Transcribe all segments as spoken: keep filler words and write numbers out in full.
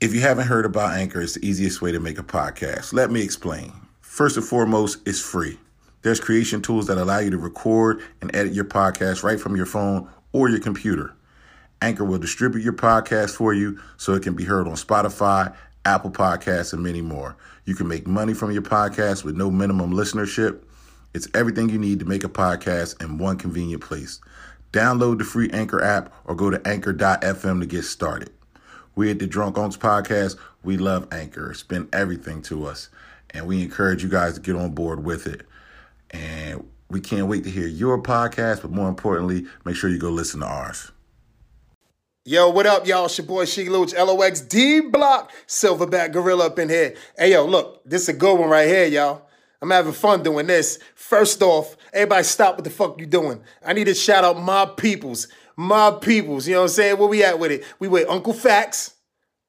If you haven't heard about Anchor, it's the easiest way to make a podcast. Let me explain. First and foremost, it's free. There's creation tools that allow you to record and edit your podcast right from your phone or your computer. Anchor will distribute your podcast for you so it can be heard on Spotify, Apple Podcasts, and many more. You can make money from your podcast with no minimum listenership. It's everything you need to make a podcast in one convenient place. Download the free Anchor app or go to anchor dot f m to get started. We at the Drunk Unks Podcast, we love Anchor. It's been everything to us, and we encourage you guys to get on board with it. And we can't wait to hear your podcast, but more importantly, make sure you go listen to ours. Yo, what up, y'all? It's your boy, She Looch, L O X D Block, Silverback Gorilla up in here. Hey, yo, look, this is a good one right here, y'all. I'm having fun doing this. First off, everybody stop what the fuck you doing. I need to shout out my peoples, my peoples, you know what I'm saying? Where we at with it? We with Uncle Fax,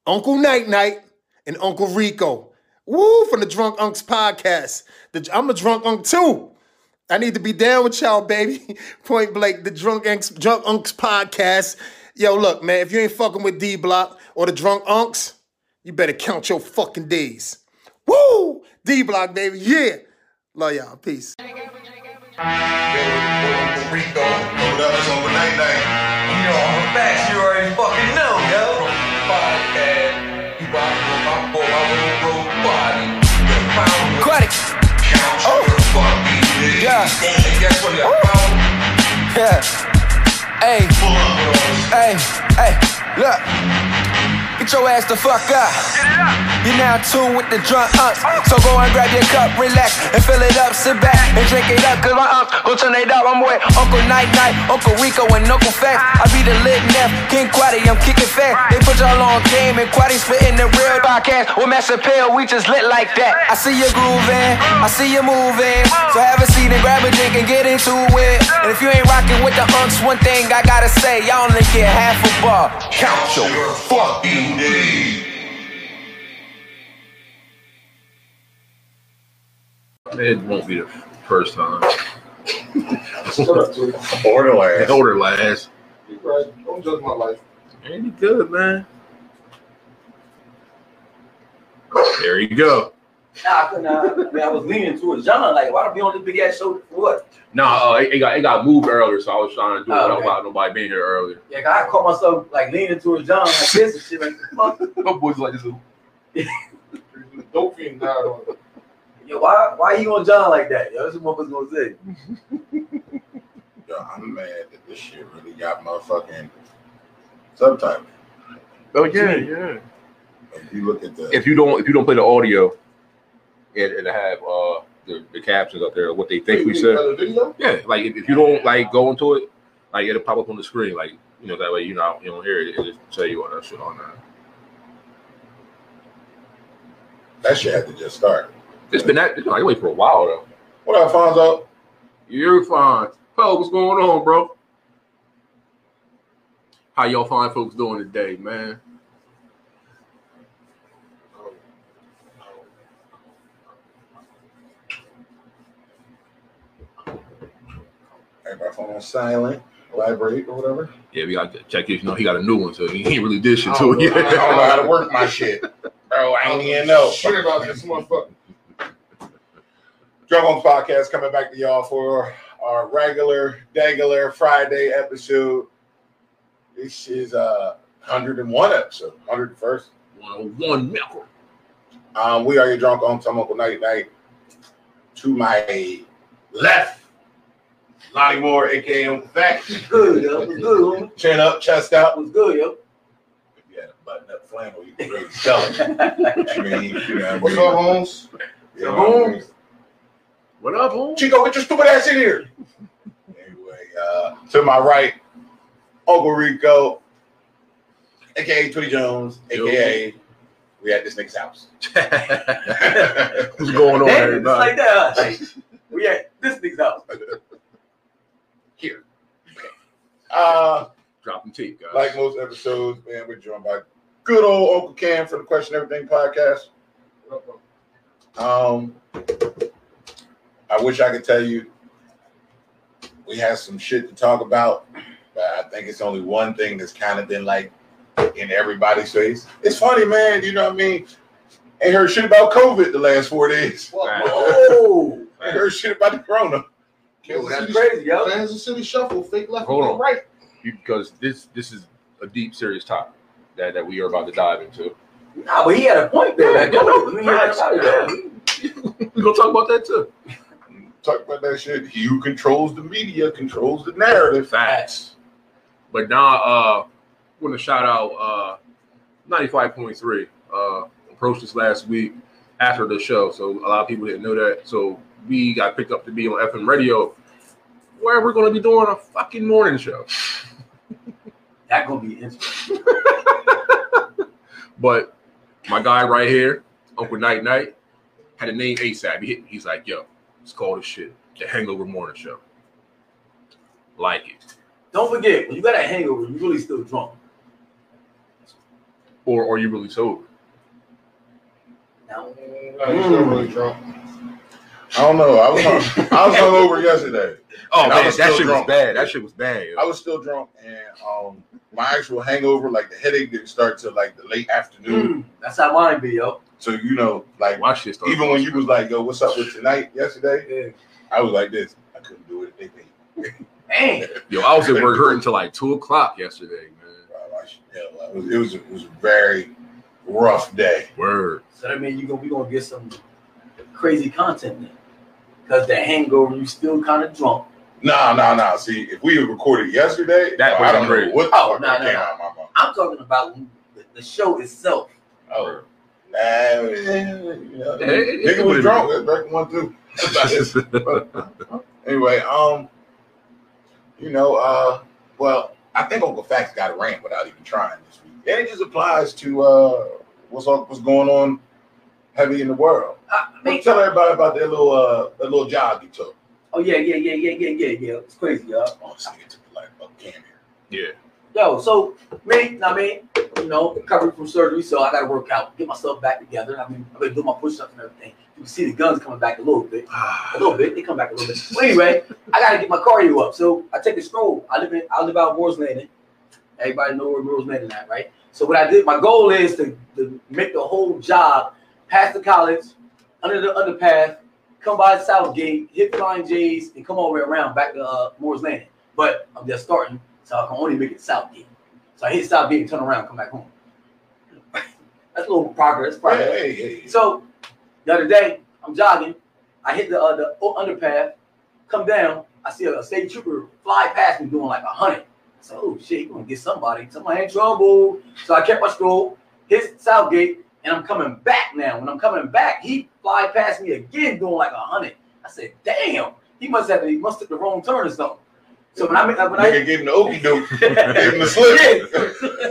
Uncle Night Night, and Uncle Rico. Woo, from the Drunk Unks Podcast. The, I'm a Drunk Unk too. I need to be down with y'all, baby. Point blank, the Drunk Unks, Drunk Unks Podcast. Yo, look, man, if you ain't fucking with D-Block or the Drunk Unks, you better count your fucking days. Woo! D-Block, baby, yeah. Love y'all. Peace. Yo, Uncle Rico. What up? It's Uncle Night Night. You know, Uncle Fax, you already fucking know, yo. Podcast. You rock with my boy, my little body. Quaddy. Oh. Yeah. Yeah. Hey. Hey. Hey. Look. Get your ass the fuck up. You're now tuned with the Drunk Unks. So go and grab your cup, relax, and fill it up, sit back, and drink it up. Cause my unks gon' turn it up. I'm with Uncle Night Night, Uncle Rico, and Uncle Fax. I be the lit nef, King Quaddy, I'm kicking fat. They put y'all on game, and Quaddy's spittin' the real podcast. With Master Pill, we just lit like that. I see you groovin', I see you movin'. So have a seat and grab a drink and get into it. And if you ain't rockin' with the unks, one thing I gotta say, y'all only get half a bar. Count your fuck you. It won't be the first time. Order last. Order last. Don't judge my life. Ain't it good, man? There you go. Nah, I couldn't. Uh, I mean, I was leaning towards John. Like, why don't we on this big ass show for what? Nah, uh, it, it got it got moved earlier, so I was trying to do it oh, okay. without nobody being here earlier. Yeah, cause I caught myself like leaning towards John like this and shit. Like, fuck. My boys like this. Dope fiend died on. Yo, why why you on John like that? Yo, that's what motherfuckers gonna say. Yo, I'm mad that this shit really got motherfucking subtitles. Oh yeah, yeah. If you look at the if you don't if you don't play the audio. And, and have uh, the, the captions up there, what they think Wait, we said. Yeah, like if, if you don't like go into it, like it'll pop up on the screen, like you know that way you know you don't hear it. It'll just tell you all that shit on that. That shit had to just start. It's been that. It's been like wait for a while though. What up, Fonzo? You're fine. Hello, what's going on, bro? How y'all fine folks doing today, man? Everybody phone on silent, library or whatever. Yeah, we got to check it. You know, he got a new one, so he ain't really did shit to it yet. I don't know how to work my shit. Bro, I ain't even know. Shit about this motherfucker. Drunk Unks Podcast coming back to y'all for our regular, regular Friday episode. This is uh, one oh one episode, one hundred first. one oh one, Malcolm. Um, we are your Drunk Unks. I'm Uncle Night Night. To my left. Lonnie Moore, a k a. Uncle Fax. It was good, yo. It was good, homie. Chin up, chest out. It was good, yo. If you had a button-up flannel, you could really sell it. What's up, Holmes? Yeah, Holmes. What up, Holmes? Chico, get your stupid ass in here. Anyway, uh, to my right, Uncle Rico, a k a. Twitty Jones, a k a. Yo. We at this nigga's house. What's going on, hey, everybody? It's like that. We at this nigga's house. Here. Uh, dropping tape, guys. Like most episodes, man, we're joined by good old Uncle Cam from the Question Everything podcast. Um, I wish I could tell you we have some shit to talk about, but I think it's only one thing that's kind of been like in everybody's face. It's funny, man. You know what I mean? Ain't heard shit about COVID the last four days. Whoa. Ain't heard shit about the corona. Yo, that's crazy, yo. Kansas City shuffle, fake left, hold on, right. Because this this is a deep, serious topic that, that we are about to dive into. Nah, but he had a point there. Yeah, no, no, we are gonna talk about that too. Talk about that shit. He who controls the media controls the narrative. Facts. But now, uh, I want to shout out uh, ninety-five point three. Uh, approached this last week after the show, so a lot of people didn't know that. So we got picked up to be on F M radio, where we're going to be doing a fucking morning show. That gonna be interesting. But my guy right here, Uncle Night Night, had a name ASAP. He hit me. He's like, yo, it's called this shit, the Hangover Morning Show. Like it. Don't forget, when you got a hangover, you really still drunk. Or are you really sober? No. No, you're still really drunk. I don't know. I was hung, I was hungover yesterday. Oh man, that shit drunk. was bad. That shit was bad. Yo. I was still drunk, and um, my actual hangover, like the headache, didn't start till like the late afternoon. Mm, that's how mine be, yo. So you know, like my shit started even when you was like, "Yo, what's up with tonight?" Yesterday, yeah. I was like this. I couldn't do it. Dang. Yo, I was at work hurting until like two o'clock yesterday, man. Yeah, it was it was, it was a very rough day. Word. So that means you gonna we gonna get some crazy content then. Because the hangover, you still kind of drunk. Nah, nah, nah. See, if we had recorded yesterday, that no, I don't know what the oh, fuck nah, nah, came nah. out of my mouth. I'm talking about the show itself. Oh. Nah. Nigga was drunk. That's one, two. Anyway, um, you know, uh, well, I think Uncle Fax got a rant without even trying this week. And it just applies to uh, what's all, what's going on heavy in the world. I mean, tell everybody about that little uh, that little job you took. Oh yeah, yeah, yeah, yeah, yeah, yeah, yeah. It's crazy, y'all. Oh, this nigga took the life up camera. Yeah. Yo, so me, I mean, you know, recovering from surgery, so I got to work out, get myself back together. I mean, I've been doing my push-ups and everything. You can see the guns coming back a little bit, a little bit. They come back a little bit. Well, anyway, I got to get my cardio up, so I take a stroll. I live in, I live out Wars Landing. Everybody know where Moores Landing at, right? So what I did, my goal is to, to make the whole job. Past the college, under the underpass, come by Southgate, hit Flying J's, and come all the way around back to uh, Moores Landing. But I'm just starting, so I can only make it Southgate. So I hit Southgate and turn around and come back home. That's a little progress. progress. Hey, hey, hey. So the other day, I'm jogging. I hit the, uh, the underpass, come down. I see a, a state trooper fly past me doing like a hundred. So oh, shit, he's going to get somebody. Somebody in trouble. So I kept my stroll, hit Southgate. And I'm coming back now. When I'm coming back, he fly past me again doing like a hundred. I said, damn, he must have he must have the wrong turn or something. So when I when Nigga I gave him the okie doke, gave him the slip.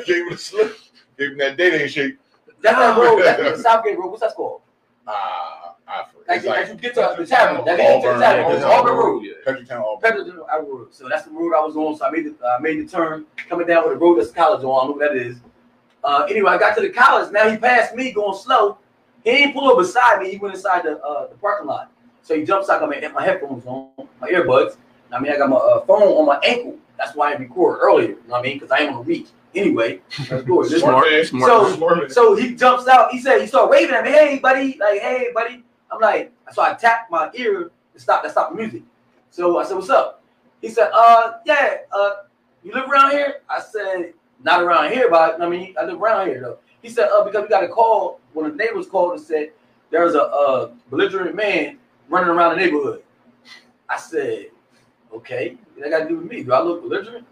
Gave him the slip. Gave him that dating shit. That's that road, that's Southgate Road. What's that called? Ah, uh, I forget. As, like, as you get to the tavern, that gets to the tavern. It's Auburn Road. Country Town Auburn. So that's the road I was on. So I made the I uh, made the turn coming down with the road that's college on. I don't know what that is. Uh, anyway, I got to the college. Now he passed me going slow. He didn't pull up beside me. He went inside the uh, the parking lot. So he jumps out. I mean, my headphones on, my earbuds. I mean, I got my uh, phone on my ankle. That's why I recorded earlier. You know what I mean? Because I ain't on the reach. Anyway, that's good. This smart, smart, so, smart. So he jumps out. He said, he started waving at me. Hey, buddy. Like, hey, buddy. I'm like, so I tapped my ear to stop, to stop the music. So I said, what's up? He said, uh, yeah, uh, you live around here? I said, not around here, but I mean, I live around here though. He said, "Uh, because we got a call. One of the neighbors called and said there's a uh, belligerent man running around the neighborhood." I said, "Okay, what that got to do with me? Do I look belligerent?"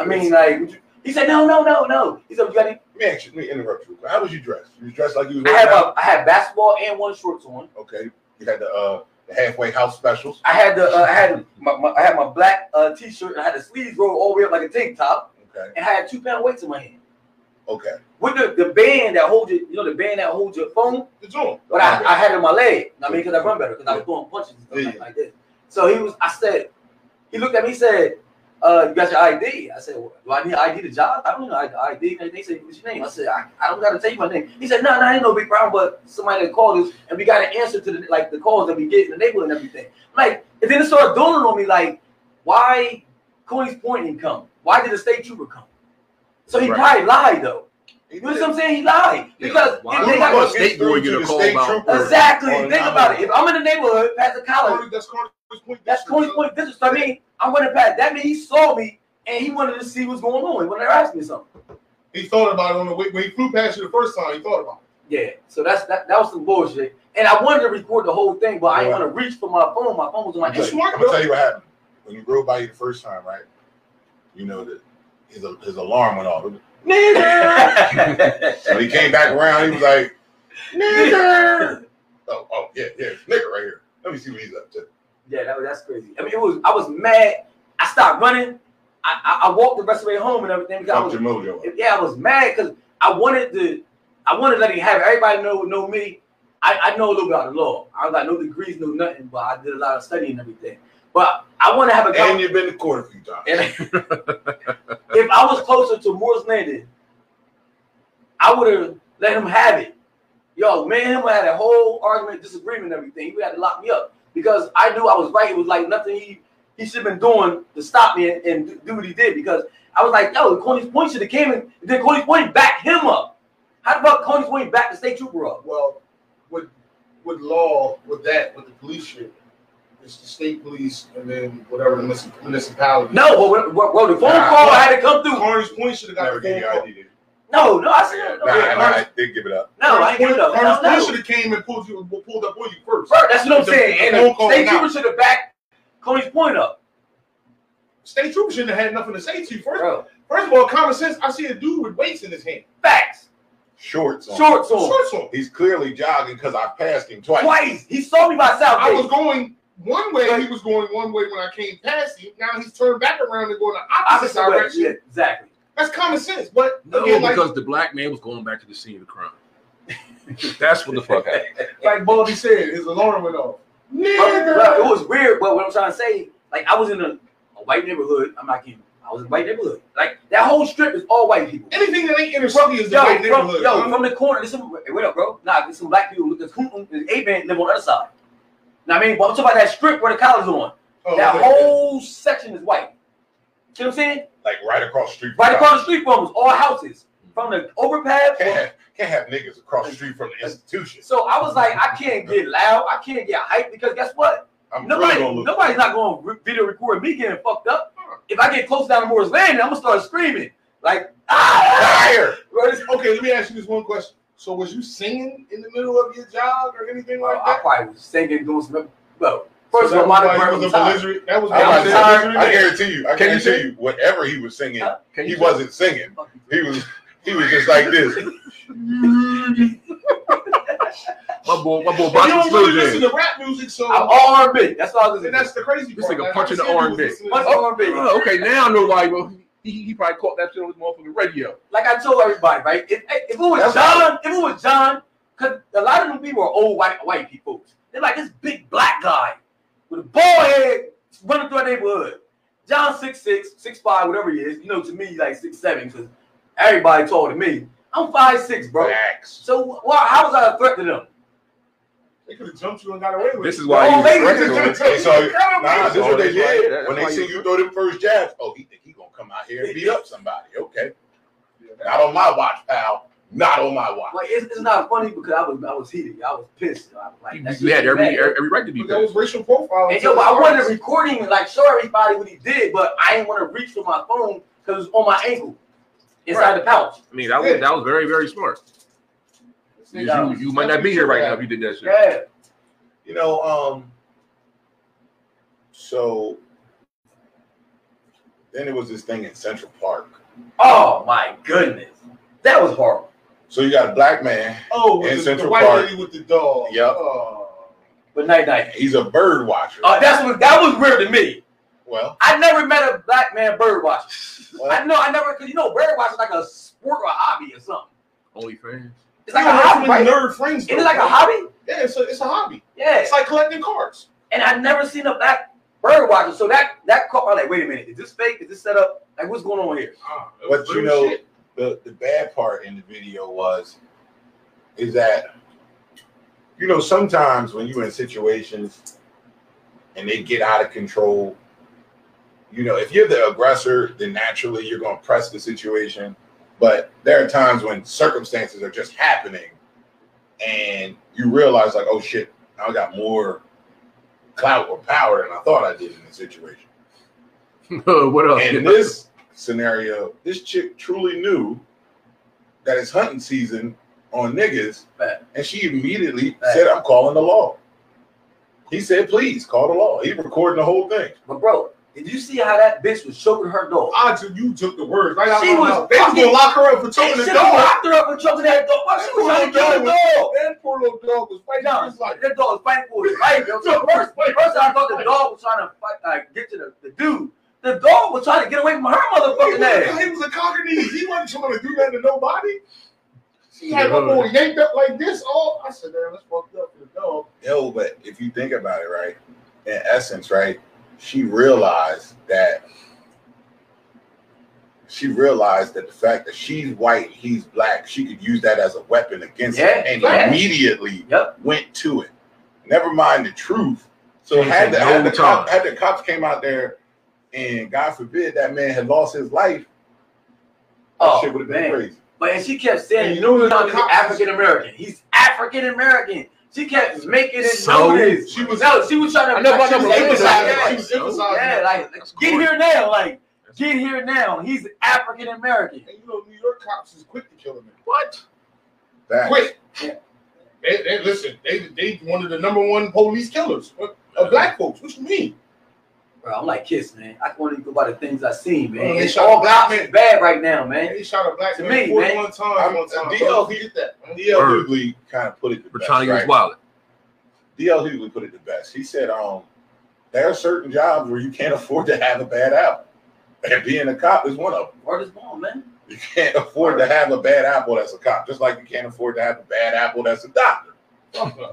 I mean, like, would you? He said, "No, no, no, no." He said, "You got any?" Let me ask you, let me interrupt you. How was you dressed? You was dressed like you was. I had a, I had basketball and one shorts on. Okay, you had the uh, the halfway house specials. I had the uh, I had my, my I had my black uh, t-shirt. And I had the sleeves rolled all the way up like a tank top. Okay. And I had two pound weights in my hand. Okay. With the, the band that holds you, you know, the band that holds your phone. It's on. But I, I had it in my leg. I mean, because I run better, because yeah. I was throwing punches and stuff yeah. like this. So he was. I said, he looked at me, said, uh, "You got your I D?" I said, well, "Do I need I D to job? I don't know I D." They said, "What's your name?" I said, "I, I don't got to tell you my name." He said, "No, no, ain't no big problem. But somebody that called us, and we got an answer to the, like the calls that we get in the neighborhood and everything." Like, and then it started dawning on me, like, why Carneys Point didn't come? Why did the state trooper come? So he right. probably lied, though. You know what I'm saying? He lied. Yeah. Because why if they got a state boy get a call about exactly. Think about it. If I'm in the neighborhood, past the college, that's Carneys Point. That's Carneys Point District. I mean, I went to pass. That means he saw me and he wanted to see what's going on. He wanted to ask me something. He thought about it on the way when he flew past you the first time. He thought about it. Yeah. So that's that. That was some bullshit. And I wanted to record the whole thing, but yeah. I didn't want to reach for my phone. My phone was on my. I'm gonna tell you what happened when you rode by you the first time, right? You know that his his alarm went off. Nigger. So he came back around. He was like, nigger. oh, oh, yeah, yeah, nigger right here. Let me see what he's up to. Yeah, that, that's crazy. I mean, it was. I was mad. I stopped running. I, I, I walked the rest of the way home and everything. Because I was, your mojo. Yeah, I was mad because I wanted to. I wanted to let it happen. Everybody know know me. I, I know a little bit about the law. I got no degrees, no nothing, but I did a lot of studying and everything. But I want to have a guy. And you've been to court a few times. If I was closer to Moores Landing, I would have let him have it. Yo, man, him had a whole argument, disagreement, and everything. He would have to lock me up because I knew I was right. It was like nothing he, he should have been doing to stop me and, and do what he did because I was like, yo, Carneys Point should have came in. Then Carneys Point backed him up. How about Carneys Point back the state trooper up? Well, with, with law, with that, with the police shit. It's the state police and then whatever the municipality. No, well, well, well the phone nah, call I had to come through. Carneys Point should have got the phone call. No, no, I said no. Nah, yeah, nah, I did give it up. No, Carneys I didn't give it up. Carneys Point should have came and pulled you, pulled up on you first. Right, that's what I'm the, saying. The and the state trooper should have backed Carneys Point up. State trooper shouldn't have had nothing to say to you first. Bro. First of all, common sense. I see a dude with weights in his hand. Facts. Shorts on. Shorts on. Shorts on. He's clearly jogging because I passed him twice. Twice. He saw me by South. I was going. One way he was going one way when I came past him. Now he's turned back around and going the opposite, opposite direction. Yeah, exactly. That's common sense. But no, again, because like, the black man was going back to the scene of the crime. That's what the fuck happened. Like Baldy said, his alarm went off. Nigga. It was weird, but what I'm trying to say, like I was in a, a white neighborhood. I'm not kidding. I was in a white neighborhood. Like that whole strip is all white people. Anything that ain't inner city is the white neighborhood. Yo, huh? From the corner, there's some wait up, bro. Nah, there's some black people because there's eight men live on the other side. Now, I mean, but I'm talking about that strip where the collar's on. Oh, that whole that. section is white. You know what I'm saying? Like right across the street. Right across the street from us, all houses. From the overpass. Can't have, can't have niggas across the street from the institution. So I was like, I can't get loud. I can't get hyped because guess what? I'm Nobody, really nobody's not going to video record me getting fucked up. If I get close down to Moores Landing, I'm going to start screaming. Like, ah! Fire! Okay, let me ask you this one question. So was you singing in the middle of your job or anything like uh, that? I probably was singing, doing some. Well, first so of all, my department was belligerent. That was I, I, was belligerent. I guarantee you. I Can guarantee you, you, whatever he was singing, uh, he sing? wasn't singing. He was. He was just like this. my boy, my boy. You don't really listen to rap music, so I'm R and B. That's all. I listen and that's the crazy this part. This nigga punching the R and B. Oh, okay, now nobody will. He, he probably caught that shit on his motherfucking radio. Like I told everybody, right? If, if it was That's John, right. if it was John, because a lot of them people are old white white people. They're like this big black guy with a bald head running through our neighborhood. John six six, six five, whatever he is. You know, to me, like six seven, because everybody taller than me. I'm five six, bro. Max. So well, how was I a threat to them? They could have jumped you and got away with it. This is why oh, you threatened them. So, nah, this is what they did. Right. When they see you throw them first jabs, oh, he think he going to come out here and beat up somebody. Okay. Yeah, not on my watch, pal. Not on my watch. Like, it's, it's not funny because I was I was heated. I was pissed. I was like, that you had every, every right to be pissed. That was racial profiling. And yo, I wanted to record him and like, show everybody what he did, but I didn't want to reach for my phone because it was on my ankle inside right. the pouch. I mean, that was, that was very, very smart. You, you might not be here right now if you did that shit. Yeah. You know, um, so then there was this thing in Central Park. Oh, my goodness. That was horrible. So you got a black man oh, in the, Central the white Park. Lady with the dog. Yep. Oh. But Night Night. He's a bird watcher. Oh, uh, that's what that was weird to me. Well, I never met a black man bird watcher. Well, I know, I never, because you know, bird watcher is like a sport or a hobby or something. Only fans. It's like, hobby, right? nerd friends, though, it like right? a hobby. Yeah, it's a it's a hobby. Yeah, it's like collecting cards. And I've never seen a black bird watcher, so that that caught me like, wait a minute, is this fake? Is this set up? Like, what's going on here? Uh, but you know, shit. the the bad part in the video was, is that, you know, sometimes when you're in situations and they get out of control, you know, if you're the aggressor, then naturally you're gonna press the situation. But there are times when circumstances are just happening and you realize, like, oh shit, I got more clout or power than I thought I did in this situation. What else? In this scenario, this chick truly knew that it's hunting season on niggas, Bad. and she immediately Bad. said, I'm calling the law. He said, please, call the law. He recording the whole thing. But bro, did you see how that bitch was choking her dog? I took you took the words. Like, she I, was I, fucking gonna lock her up for choking the dog. She locked her up for choking that dog. Why she was trying to kill the dog? That poor little dog was fighting. No, like, that dog was fighting for his life. So first, first I thought the dog was trying to fight, like, get to the, the dude. The dog was trying to get away from her motherfucking ass. He was a Cockney. He wasn't trying to do that to nobody. She had one more yanked up like this. All I said, damn, that's fucked up for the dog. Yo, but if you think about it, right? In essence, right? She realized that she realized that the fact that she's white, he's black, she could use that as a weapon against yeah, him, and yeah. immediately yep. went to it. Never mind the truth. So had the, had, the cop, had the cops came out there, and God forbid that man had lost his life, oh, that shit would have been crazy. But and she kept saying, and you know, he's African American. He's African American. She kept making it so notice. She was out. No, she was trying to. I know, like, she was emphasizing. Like, she was emphasizing. Yeah, like, get here now. Like, get here now. He's African American. And you know, New York cops is quick to kill him. What? That's quick. Yeah. They, they listen. They they one of the number one police killers of black folks. What you mean? Bro, I'm like Kiss, man. I can't even go by the things I seen, man. Bro, it's all black men bad right now, man. He shot a black to man forty-one times. D L Hughley did that. D L Hughley kind of put it the best. Trying to use wallet. D L Hughley put it the best. He said, um, there are certain jobs where you can't afford to have a bad apple. And being a cop is one of them. Word is born, man. You can't afford to have a bad apple that's a cop, just like you can't afford to have a bad apple that's a doctor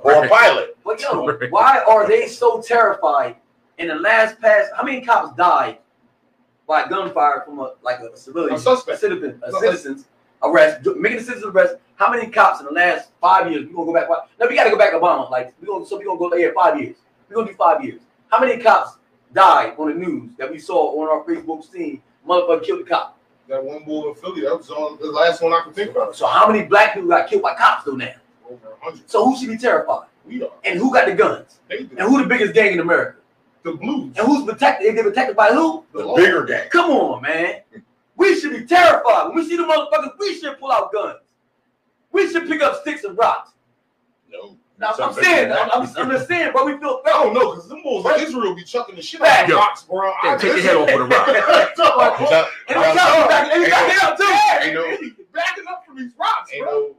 or a pilot. But yo, why are they so terrified? In the last past, how many cops died by gunfire from a, like a civilian, a suspect, a citizen, a citizen's arrest, making a citizen's arrest? How many cops in the last five years? We gonna go back? No, we gotta go back Obama. Like we gonna, so we gonna go yeah, five years. We gonna do five years. How many cops died on the news that we saw on our Facebook scene? Motherfucker killed a cop. That one boy in Philly. That was on the last one I can think about. So how many black people got killed by cops though now? Over a hundred. So who should be terrified? We are. And who got the guns? They do. And who the biggest gang in America? The blues. And who's protected? If they're protected by who? The, the bigger gang. Come on, man. We should be terrified. When we see the motherfuckers, we should pull out guns. We should pick up sticks and rocks. No. Now, I'm saying, I'm, I'm, I'm just saying, bro, we feel bad. I don't know, because them bulls like Israel be chucking the shit out of rocks, bro. I take your head off with a rock. And I'm telling you, back it up, too. Backing up from these rocks, bro.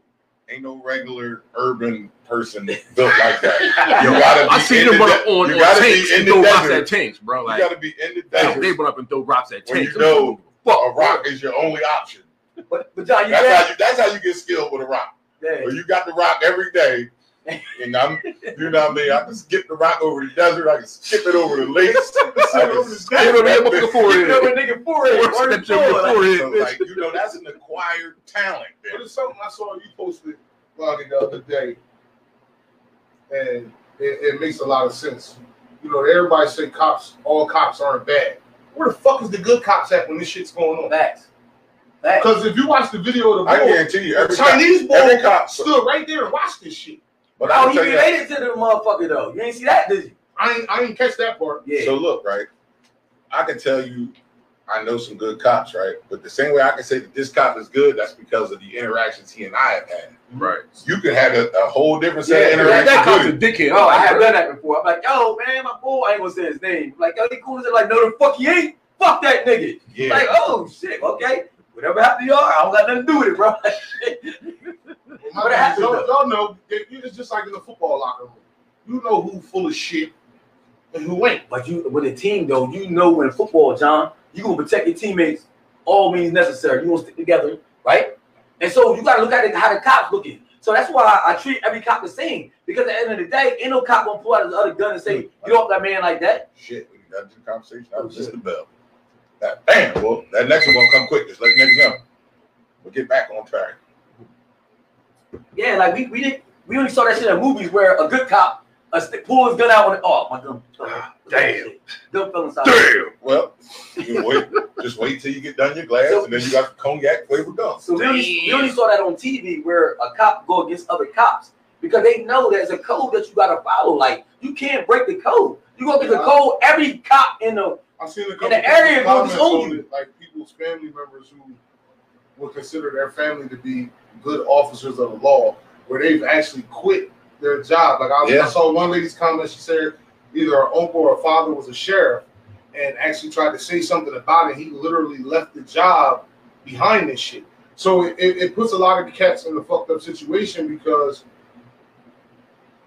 Ain't no regular urban person built like that. You gotta be I seen them run up on, on tanks and throw rocks at tanks, bro. Like, you gotta be in the desert. They run up and throw rocks at tanks. You know, a rock is your only option. But, but John, you that's, how you, that's how you get skilled with a rock. Or you got the rock every day, and I'm, you know what I mean. I can skip the rock over the desert. I can skip it over the lakes. I can skip it over the forehead. Like, you know, that's an acquired talent. Man. But it's something I saw you posted blogging the other day, and it, it makes a lot of sense. You know, everybody say cops, all cops aren't bad. Where the fuck is the good cops at when this shit's going on? Facts. Because if you watch the video of the boy, I guarantee you, every Chinese cop, boy every cop stood right there and watched this shit. But no, he related to the motherfucker though. You ain't see that, did you? I ain't, I didn't catch that part. Yeah. So look, right? I can tell you, I know some good cops, right? But the same way I can say that this cop is good, that's because of the interactions he and I have had. Right. You could have a, a whole different set yeah, of interactions. That cop's a dickhead. Oh, I have done that before. I'm like, yo, man, my boy. I ain't gonna say his name. I'm like, yo, he cool. Is it like, no, the fuck he ain't. Fuck that nigga. Yeah. Like, oh shit, okay. Whatever happened to y'all, I don't got nothing to do with it, bro. Well, it y'all, y'all know, it's just like in the football locker room. You know who full of shit and who ain't. But you, with a team, though, you know in football, John, you're going to protect your teammates all means necessary. You're going to stick together, right? And so you got to look at it, how the cops looking. So that's why I, I treat every cop the same. Because at the end of the day, ain't no cop going to pull out his other gun and say, you don't that man like that. Shit, we got to do the conversation. I was just the bell. That, damn, well, that next one gonna come quick. Just let niggas know. We'll get back on track. Yeah, like we we did we only saw that shit in movies where a good cop a stick pull his gun out on the oh my gun. Damn. Don't fell inside. Damn. Well, you know, Just wait till you get done your glass, so, and then you got cognac flavored gum. So we only, we only saw that on T V where a cop go against other cops because they know there's a code that you got to follow. Like, you can't break the code. You go get yeah, the code. Every cop in the I've seen a couple in the area is on you. Like people's family members who will consider their family to be good officers of the law, where they've actually quit their job. Like I, yeah. I saw one lady's comment. She said either her uncle or her father was a sheriff and actually tried to say something about it. He literally left the job behind this shit. So it, it puts a lot of cats in a fucked up situation because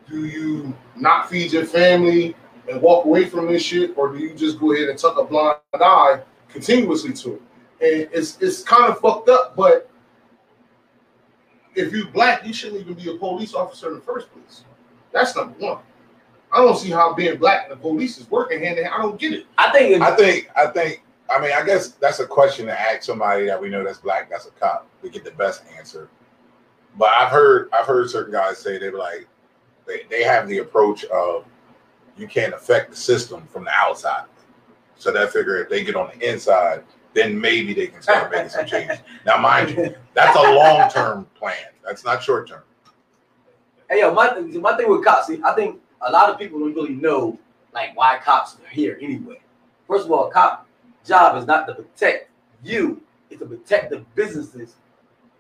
do you not feed your family and walk away from this shit, or do you just go ahead and tuck a blind eye continuously to it? And it's it's kind of fucked up, but if you're black, you shouldn't even be a police officer in the first place. That's number one. I don't see how being black and the police is working hand in hand. I don't get it. I think I think I think I mean I guess that's a question to ask somebody that we know that's black, that's a cop, to get the best answer. But I've heard I've heard certain guys say they're like they, they have the approach of you can't affect the system from the outside. So that figure if they get on the inside, then maybe they can start making some changes. Now, mind you, that's a long-term plan. That's not short-term. Hey, yo, my, my thing with cops, see, I think a lot of people don't really know, like, why cops are here anyway. First of all, a cop job is not to protect you. It's to protect the businesses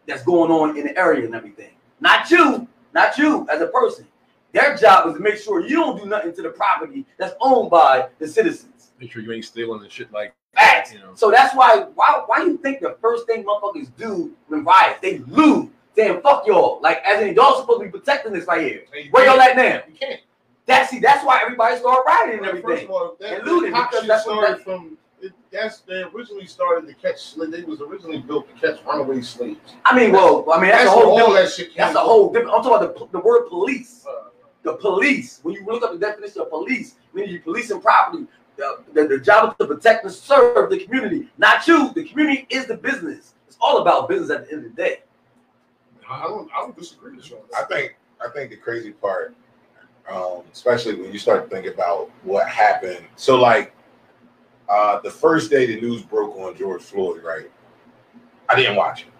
that's going on in the area and everything. Not you. Not you as a person. Their job is to make sure you don't do nothing to the property that's owned by the citizens. Make sure you ain't stealing and shit like that. You know. So that's why, why, why you think the first thing motherfuckers do when riots, they lose, saying fuck y'all. Like, as an adult, supposed to be protecting this right here. You where y'all at now? You can't. That's, see, that's why everybody started rioting and everything. First of all, that, and looting. Because that's started that, from, it, that's, they originally started to catch, they was originally built to catch runaway slaves. I mean, that's, well, I mean, that's, that's a whole all that shit That's from. a whole different, I'm talking about the, the word police. Uh, The police, when you look up the definition of police, meaning you policing property, the, the, the job is to protect and serve the community, not you. The community is the business. It's all about business at the end of the day. I don't, I don't disagree with you. I think, I think the crazy part, um, especially when you start thinking about what happened. So, like, uh, the first day the news broke on George Floyd, right? I didn't watch it.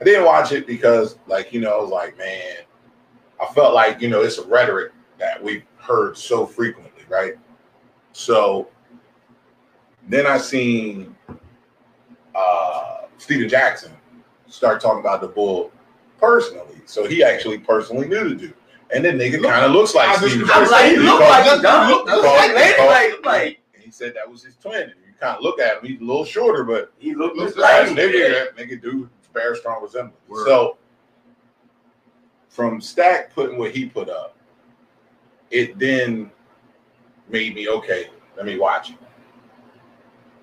I didn't watch it because, like, you know, I was like, man. I felt like, you know, it's a rhetoric that we've heard so frequently, right? So then I seen uh, Stephen Jackson start talking about the bull personally. So he actually personally knew the dude. And the nigga kind of looks like Stephen Jackson. I was like, he looked like he looked like, like, like. And he said that was his twin. And you kind of look at him, he's a little shorter, but he looked like him. Nigga, nigga dude, very strong resemblance. So from Stack putting what he put up, it then made me, okay, let me watch it.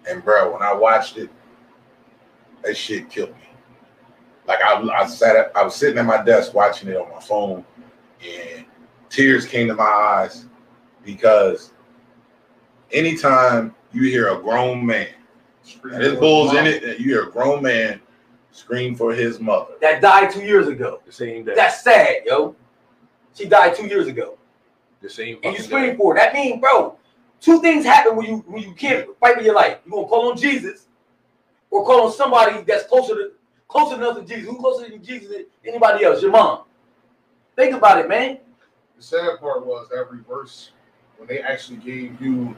And, bro, when I watched it, that shit killed me. Like, I, I sat up, I was sitting at my desk watching it on my phone, and tears came to my eyes because anytime you hear a grown man, and this bull's in it, and you hear a grown man scream for his mother that died two years ago. The same day. That's sad, yo. She died two years ago. The same. And you scream for her. That means, bro, two things happen when you when you can't fight for your life. You gonna call on Jesus, or call on somebody that's closer to closer enough to Jesus. Who closer to Jesus than anybody else? Your mom. Think about it, man. The sad part was that reverse when they actually gave you,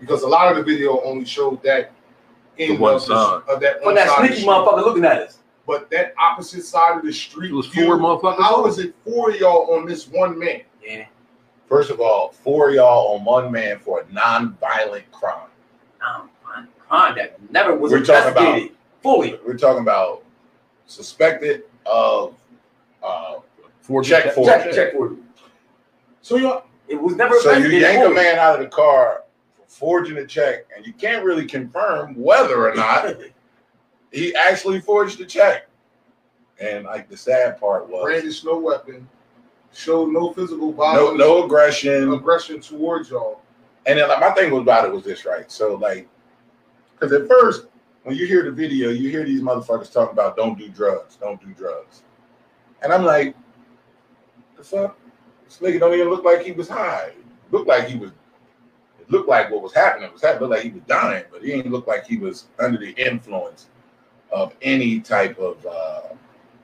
because a lot of the video only showed that. The one side. Of that one but that sneaky motherfucker looking at us. But that opposite side of the street. It was four motherfuckers. How is it four of y'all on this one man? Yeah. First of all, four of y'all on one man for a non-violent crime. Non-violent crime that never was we're investigated talking about, fully. We're talking about suspected of uh, forgery. Check forgery. Check, check forgery. So y'all, it was never. So you yank forward. a man out of the car. Forging a check, and you can't really confirm whether or not he actually forged the check. And like the sad part was, brandished no weapon, showed no physical violence, no, no aggression, aggression towards y'all. And then like my thing was about it was this, right? So like, because at first when you hear the video, you hear these motherfuckers talking about don't do drugs, don't do drugs, and I'm like, the fuck, this nigga don't even look like he was high. Looked like he was. it looked like what was happening was happening. It looked like he was dying, but he didn't look like he was under the influence of any type of uh,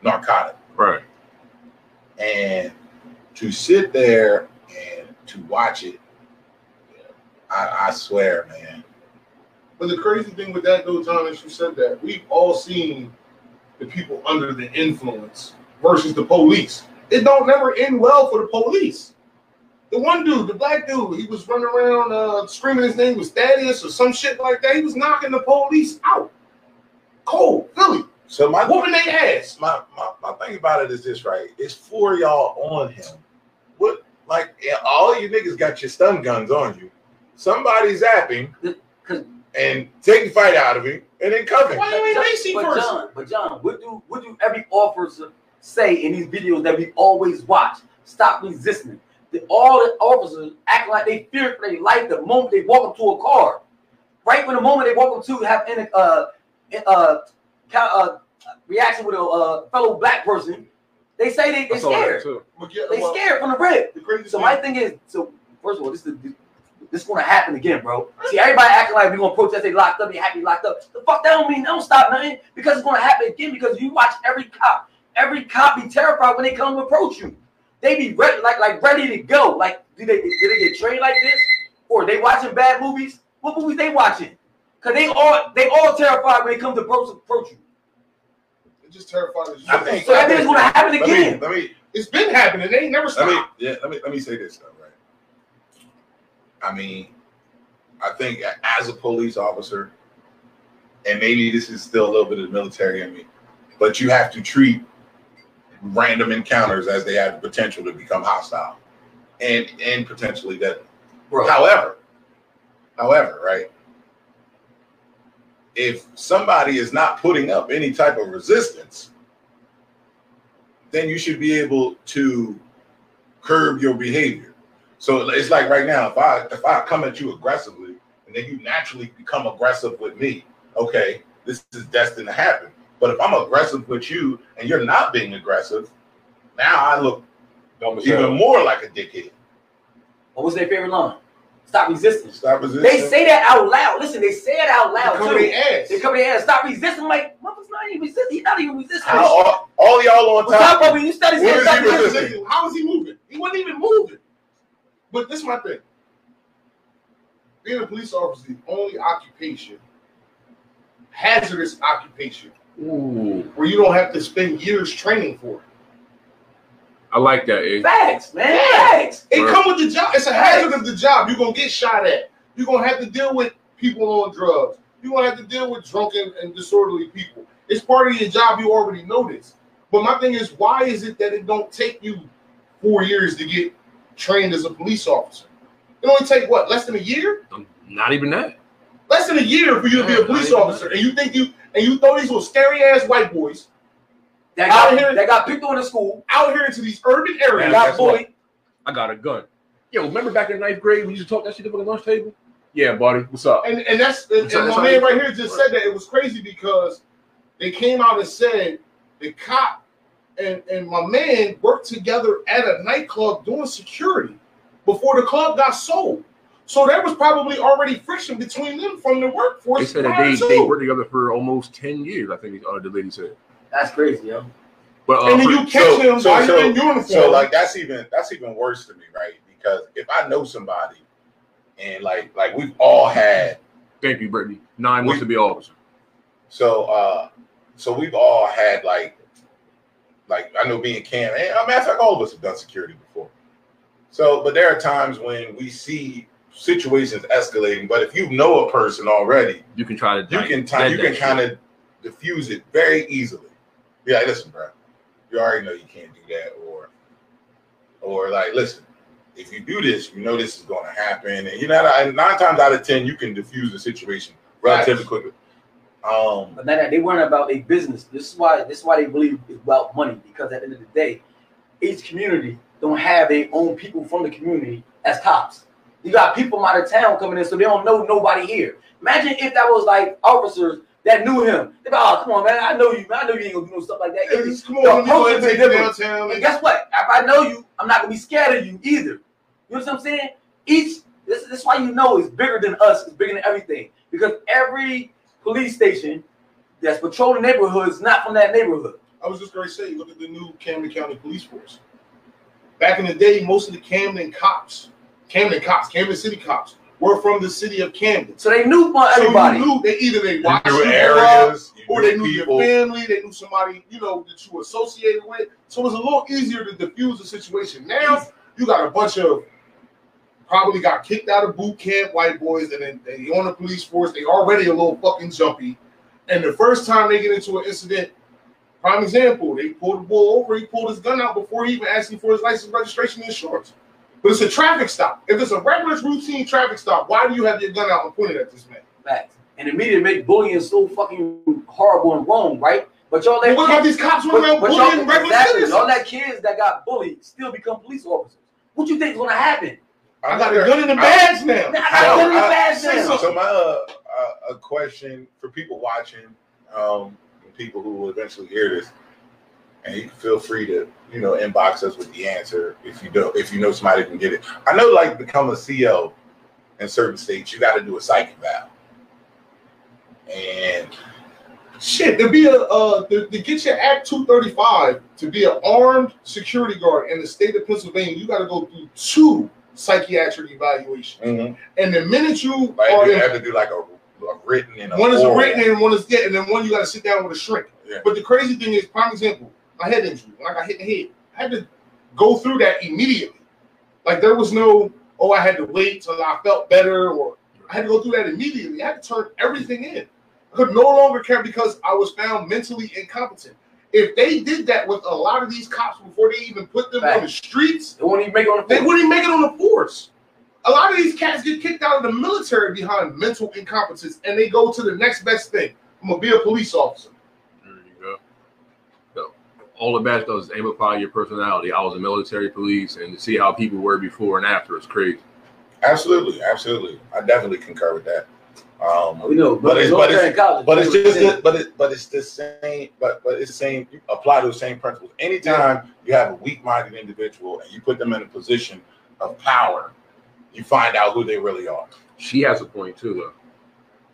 narcotic. Right. And to sit there and to watch it, I, I swear, man. But the crazy thing with that, though, John, is you said that we've all seen the people under the influence versus the police. It don't never end well for the police. The one dude, the black dude, he was running around uh, screaming his name was Thaddeus or some shit like that. He was knocking the police out. Cold, Philly. So my whooping their ass. My, my my thing about it is this, right? It's four y'all on him. What, like, all you niggas got your stun guns on you. Somebody's zapping and taking fight out of him and then covering. Why you ain't racing first? John, but John, what do what do every officer say in these videos that we always watch? Stop resisting. The, all the officers act like they fear for their life the moment they walk into a car. Right when the moment they walk into have in a uh, in, uh, uh, reaction with a uh, fellow black person, they say they they scared. Yeah, they well, scared from the red. The so thing. My thing is, so first of all, this is. The, This is gonna happen again, bro. See, everybody acting like we're gonna protest, they locked up, they happy locked up. The fuck that don't mean they don't stop nothing because it's gonna happen again. Because you watch every cop, every cop be terrified when they come approach you. They be ready, like like ready to go. Like, do they do they get trained like this, or are they watching bad movies? What movies they watching? Cause they all they all terrified when they come to approach, approach you. They're just terrified. As you I think, so that thing's gonna happen again. Let me, let me, it's been happening. They ain't never stopped. Let me, yeah, let me let me say this though, right? I mean, I think as a police officer, and maybe this is still a little bit of the military in me, but you have to treat random encounters as they have the potential to become hostile and, and potentially deadly. Bro. However, however, right, if somebody is not putting up any type of resistance, then you should be able to curb your behavior. So it's like right now, if I if I come at you aggressively and then you naturally become aggressive with me, okay, this is destined to happen. But if I'm aggressive with you and you're not being aggressive, now I look even more like a dickhead. What was their favorite line? Stop resisting. Stop resisting. They say that out loud. Listen, they say it out loud. They cover their ass. They cover their ass. Stop resisting. I'm like, motherfucker's not even resisting. He's not even resisting. All, all y'all on top of me. You studied his head. Stop resisting. How is he moving? He wasn't even moving. But this is my thing. Being a police officer is the only occupation, hazardous occupation, ooh, where you don't have to spend years training for it. I like that, eh? Facts, man. Facts. It come with the job. It's a hazard of the job. You're going to get shot at. You're going to have to deal with people on drugs. You're going to have to deal with drunken and disorderly people. It's part of your job. You already know this. But my thing is, why is it that it don't take you four years to get trained as a police officer? It only take what, less than a year? Not even that. Less than a year for you to be a police officer, and you think you and you throw these little scary ass white boys that got out here, that got picked on in school, out here into these urban areas. Got boy, I got a gun. Yo, remember back in ninth grade when you used to talk that shit up at the lunch table? Yeah, buddy, what's up? And and that's and my man right here just said that it was crazy because they came out and said the cop And and my man worked together at a nightclub doing security before the club got sold. So there was probably already friction between them from the workforce. They said that they, they worked together for almost ten years, I think uh, the lady said. That's crazy, yo. But, uh, and then you catch them while you're in uniform. So like that's even that's even worse to me, right? Because if I know somebody and like like we've all had thank you, Brittany. Nine wants to be officer. So uh so we've all had like Like I know being Cam, and I mean, I think all of us have done security before. So, but there are times when we see situations escalating. But if you know a person already, you can try to you can time you can kind of diffuse it very easily. Yeah, like, listen, bro, you already know you can't do that, or or like, listen, if you do this, you know this is going to happen, and you know nine times out of ten you can diffuse the situation relatively quickly. Um, but that, they weren't about a business. This is why this is why they believe it's about money, because at the end of the day, each community don't have their own people from the community as cops. You got people from out of town coming in, so they don't know nobody here. Imagine if that was like officers that knew him. They're like, oh, come on, man, I know you. I know you ain't gonna do no stuff like that. It's, come on, you take downtown. And guess what? If I know you, I'm not gonna be scared of you either. You know what I'm saying? Each This, this is why you know it's bigger than us. It's bigger than everything. Because every police station that's patrolling neighborhoods not from that neighborhood. I was just going to say, look at the new Camden County Police Force. Back in the day, most of the Camden cops, Camden cops, Camden City cops, were from the city of Camden. So they knew everybody. So you knew they either they watched you areas, or they knew people. Your family, they knew somebody, you know, that you were associated with. So it was a little easier to diffuse the situation. Now, you got a bunch of probably got kicked out of boot camp white boys, and then they on the police force. They already a little fucking jumpy. And the first time they get into an incident, prime example, they pulled the bull over, he pulled his gun out before he even asked him for his license, registration, and insurance. But it's a traffic stop. If it's a regular routine traffic stop, why do you have your gun out and pointed at this man? Facts. And the media make bullying so fucking horrible and wrong, right? But y'all let well, what about these cops went around bullying regular exactly, citizens? Y'all let kids that got bullied still become police officers. What you think is going to happen? I got a gun in the badge I, now. I got a gun in the badge now. So my uh, uh, a question for people watching, um, and people who will eventually hear this, and you feel free to, you know, inbox us with the answer if you don't, if you know somebody can get it. I know, like, become a C O in certain states, you got to do a psych eval. And shit, to be a uh, to, to get your Act two thirty-five to be an armed security guard in the state of Pennsylvania, you got to go through two psychiatric evaluation, mm-hmm. and the minute you like, are you in, have to do like a, a written and a one is a written and one is dead, and then one you got to sit down with a shrink. Yeah. But the crazy thing is, prime example, my head injury when I got hit in the head, I had to go through that immediately. Like there was no, oh, I had to wait till I felt better, or I had to go through that immediately. I had to turn everything in. I could no longer care because I was found mentally incompetent. If they did that with a lot of these cops before they even put them Fact. on the streets, they wouldn't even make it on the force. They wouldn't even make it on the force. A lot of these cats get kicked out of the military behind mental incompetence, and they go to the next best thing. I'm going to be a police officer. There you go. So, all the badge does is amplify your personality. I was in military police, and to see how people were before and after is crazy. Absolutely. Absolutely. I definitely concur with that. Um, we know, but, but it's, but it's, college, but it's just, the, but it, but it's the same, but but it's the same. You apply those same principles. Anytime you have a weak-minded individual and you put them in a position of power, you find out who they really are. She has a point too, though.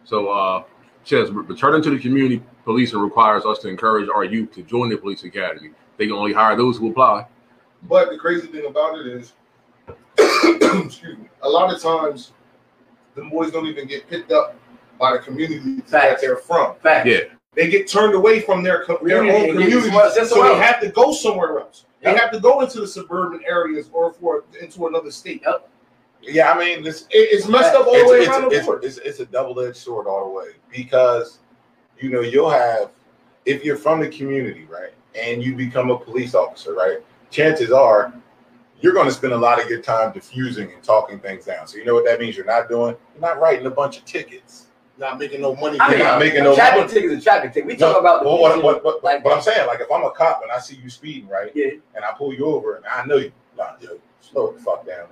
So, uh, she says returning to the community policing requires us to encourage our youth to join the police academy. They can only hire those who apply. But the crazy thing about it is, excuse me, a lot of times. The boys don't even get picked up by the community that they're from. Facts. Yeah. They get turned away from their, co- their yeah, own yeah, community, yeah, so they have to go somewhere else. Yep. They have to go into the suburban areas or for into another state. Yep. Yeah, I mean, it's, it's messed up all it's, the way it's, around it's, the board. It's, it's, it's a double-edged sword all the way because, you know, you'll have, if you're from the community, right, and you become a police officer, right, chances are, you're going to spend a lot of your time diffusing and talking things down. So you know what that means? You're not doing, you're not writing a bunch of tickets. Not making no money. I mean, you're not making no traffic money. Tickets and traffic tickets. We no, talk about the well, what, what, what, like, what I'm saying, like if I'm a cop and I see you speeding, right? Yeah. And I pull you over and I know you, nah, yo, slow the fuck down.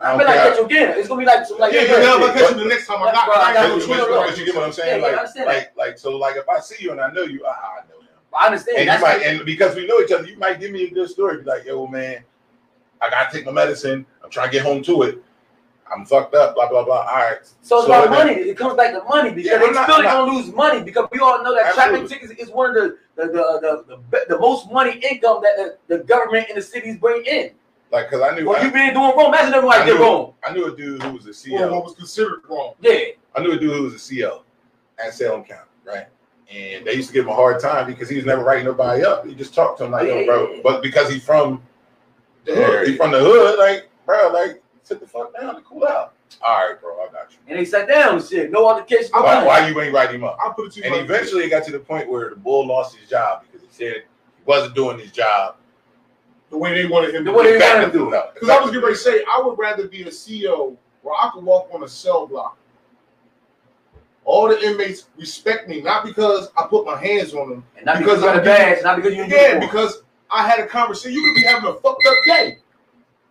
I feel like catch you again. It's gonna be like, like yeah, yeah, yeah, yeah. I catch you the next time I got, I got you. But you get what I'm saying? Yeah, like, yeah, like, that. like, so, like if I see you and I know you, ah, I know him. I understand. And, you might, and because we know each other, you might give me a good story. Be like, yo, man. I got to take my medicine. I'm trying to get home to it. I'm fucked up, blah, blah, blah. All right. So it's so about money. It comes back to money because yeah, they not, still going to lose money because we all know that traffic tickets is one of the the the, the, the, the most money income that the, the government and the cities bring in. Like, because I knew. Well, I, you been doing wrong. Imagine everybody did wrong. I knew a dude who was a C L. Well, what was considered wrong. Yeah. I knew a dude who was a C L at Salem County, right? And they used to give him a hard time because he was never writing nobody up. He just talked to him like, yo, yeah. bro. But because he's from... Yeah, he from the hood, like bro, like sit the fuck down and cool out. All right, bro, I got you. And they sat down and shit. No other case. Why, why you ain't writing him up? I put it and eventually it got to the point where the bull lost his job because he said he wasn't doing his job the way they wanted him the to way do. They wanted him to do. Because I was getting ready to say I would rather be a C O where I could walk on a cell block. All the inmates respect me, not because I put my hands on them, and not because, because I'm a badge, not because you yeah, because. I had a conversation. You could be having a fucked up day.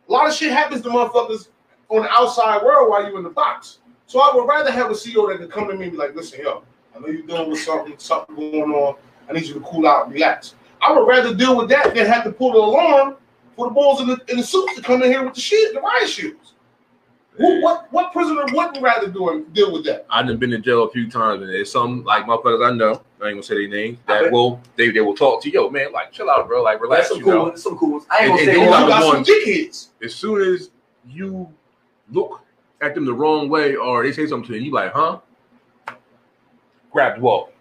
A lot of shit happens to motherfuckers on the outside world while you in the box. So I would rather have a C E O that could come to me and be like, listen, yo, I know you're dealing with something, something going on. I need you to cool out and relax. I would rather deal with that than have to pull the alarm for the balls in the, in the suits to come in here with the shit, the riot shoes. Who, what what prisoner wouldn't rather do deal with that? I've been in jail a few times, and there's some like motherfuckers I know. I ain't gonna say their name. That will they they will talk to you, yo, man. Like chill out, bro. Like relax. That's some you cool. Know. Some cool. I ain't and, gonna and say those are the ones. Dickheads. As soon as you look at them the wrong way, or they say something to you, you like, huh? Grab the wall.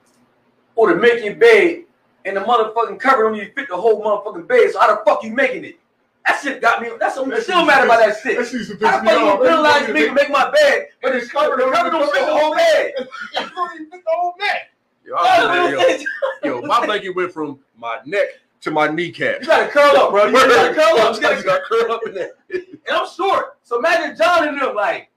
Or to make your bed and the motherfucking cover on you fit the whole motherfucking bed. So how the fuck you making it? That shit got me. That's I'm that still mad about that shit. That shit's a bitch. I fucking realized you make make my bed, but it's covered. The cover don't fit the whole bed. You don't even fit the whole neck. Yo, yo, yo, my blanket went from my neck to my kneecap. You gotta curl up, bro. You gotta curl up. You gotta, you gotta curl up in there. And I'm short, so imagine John and them. Like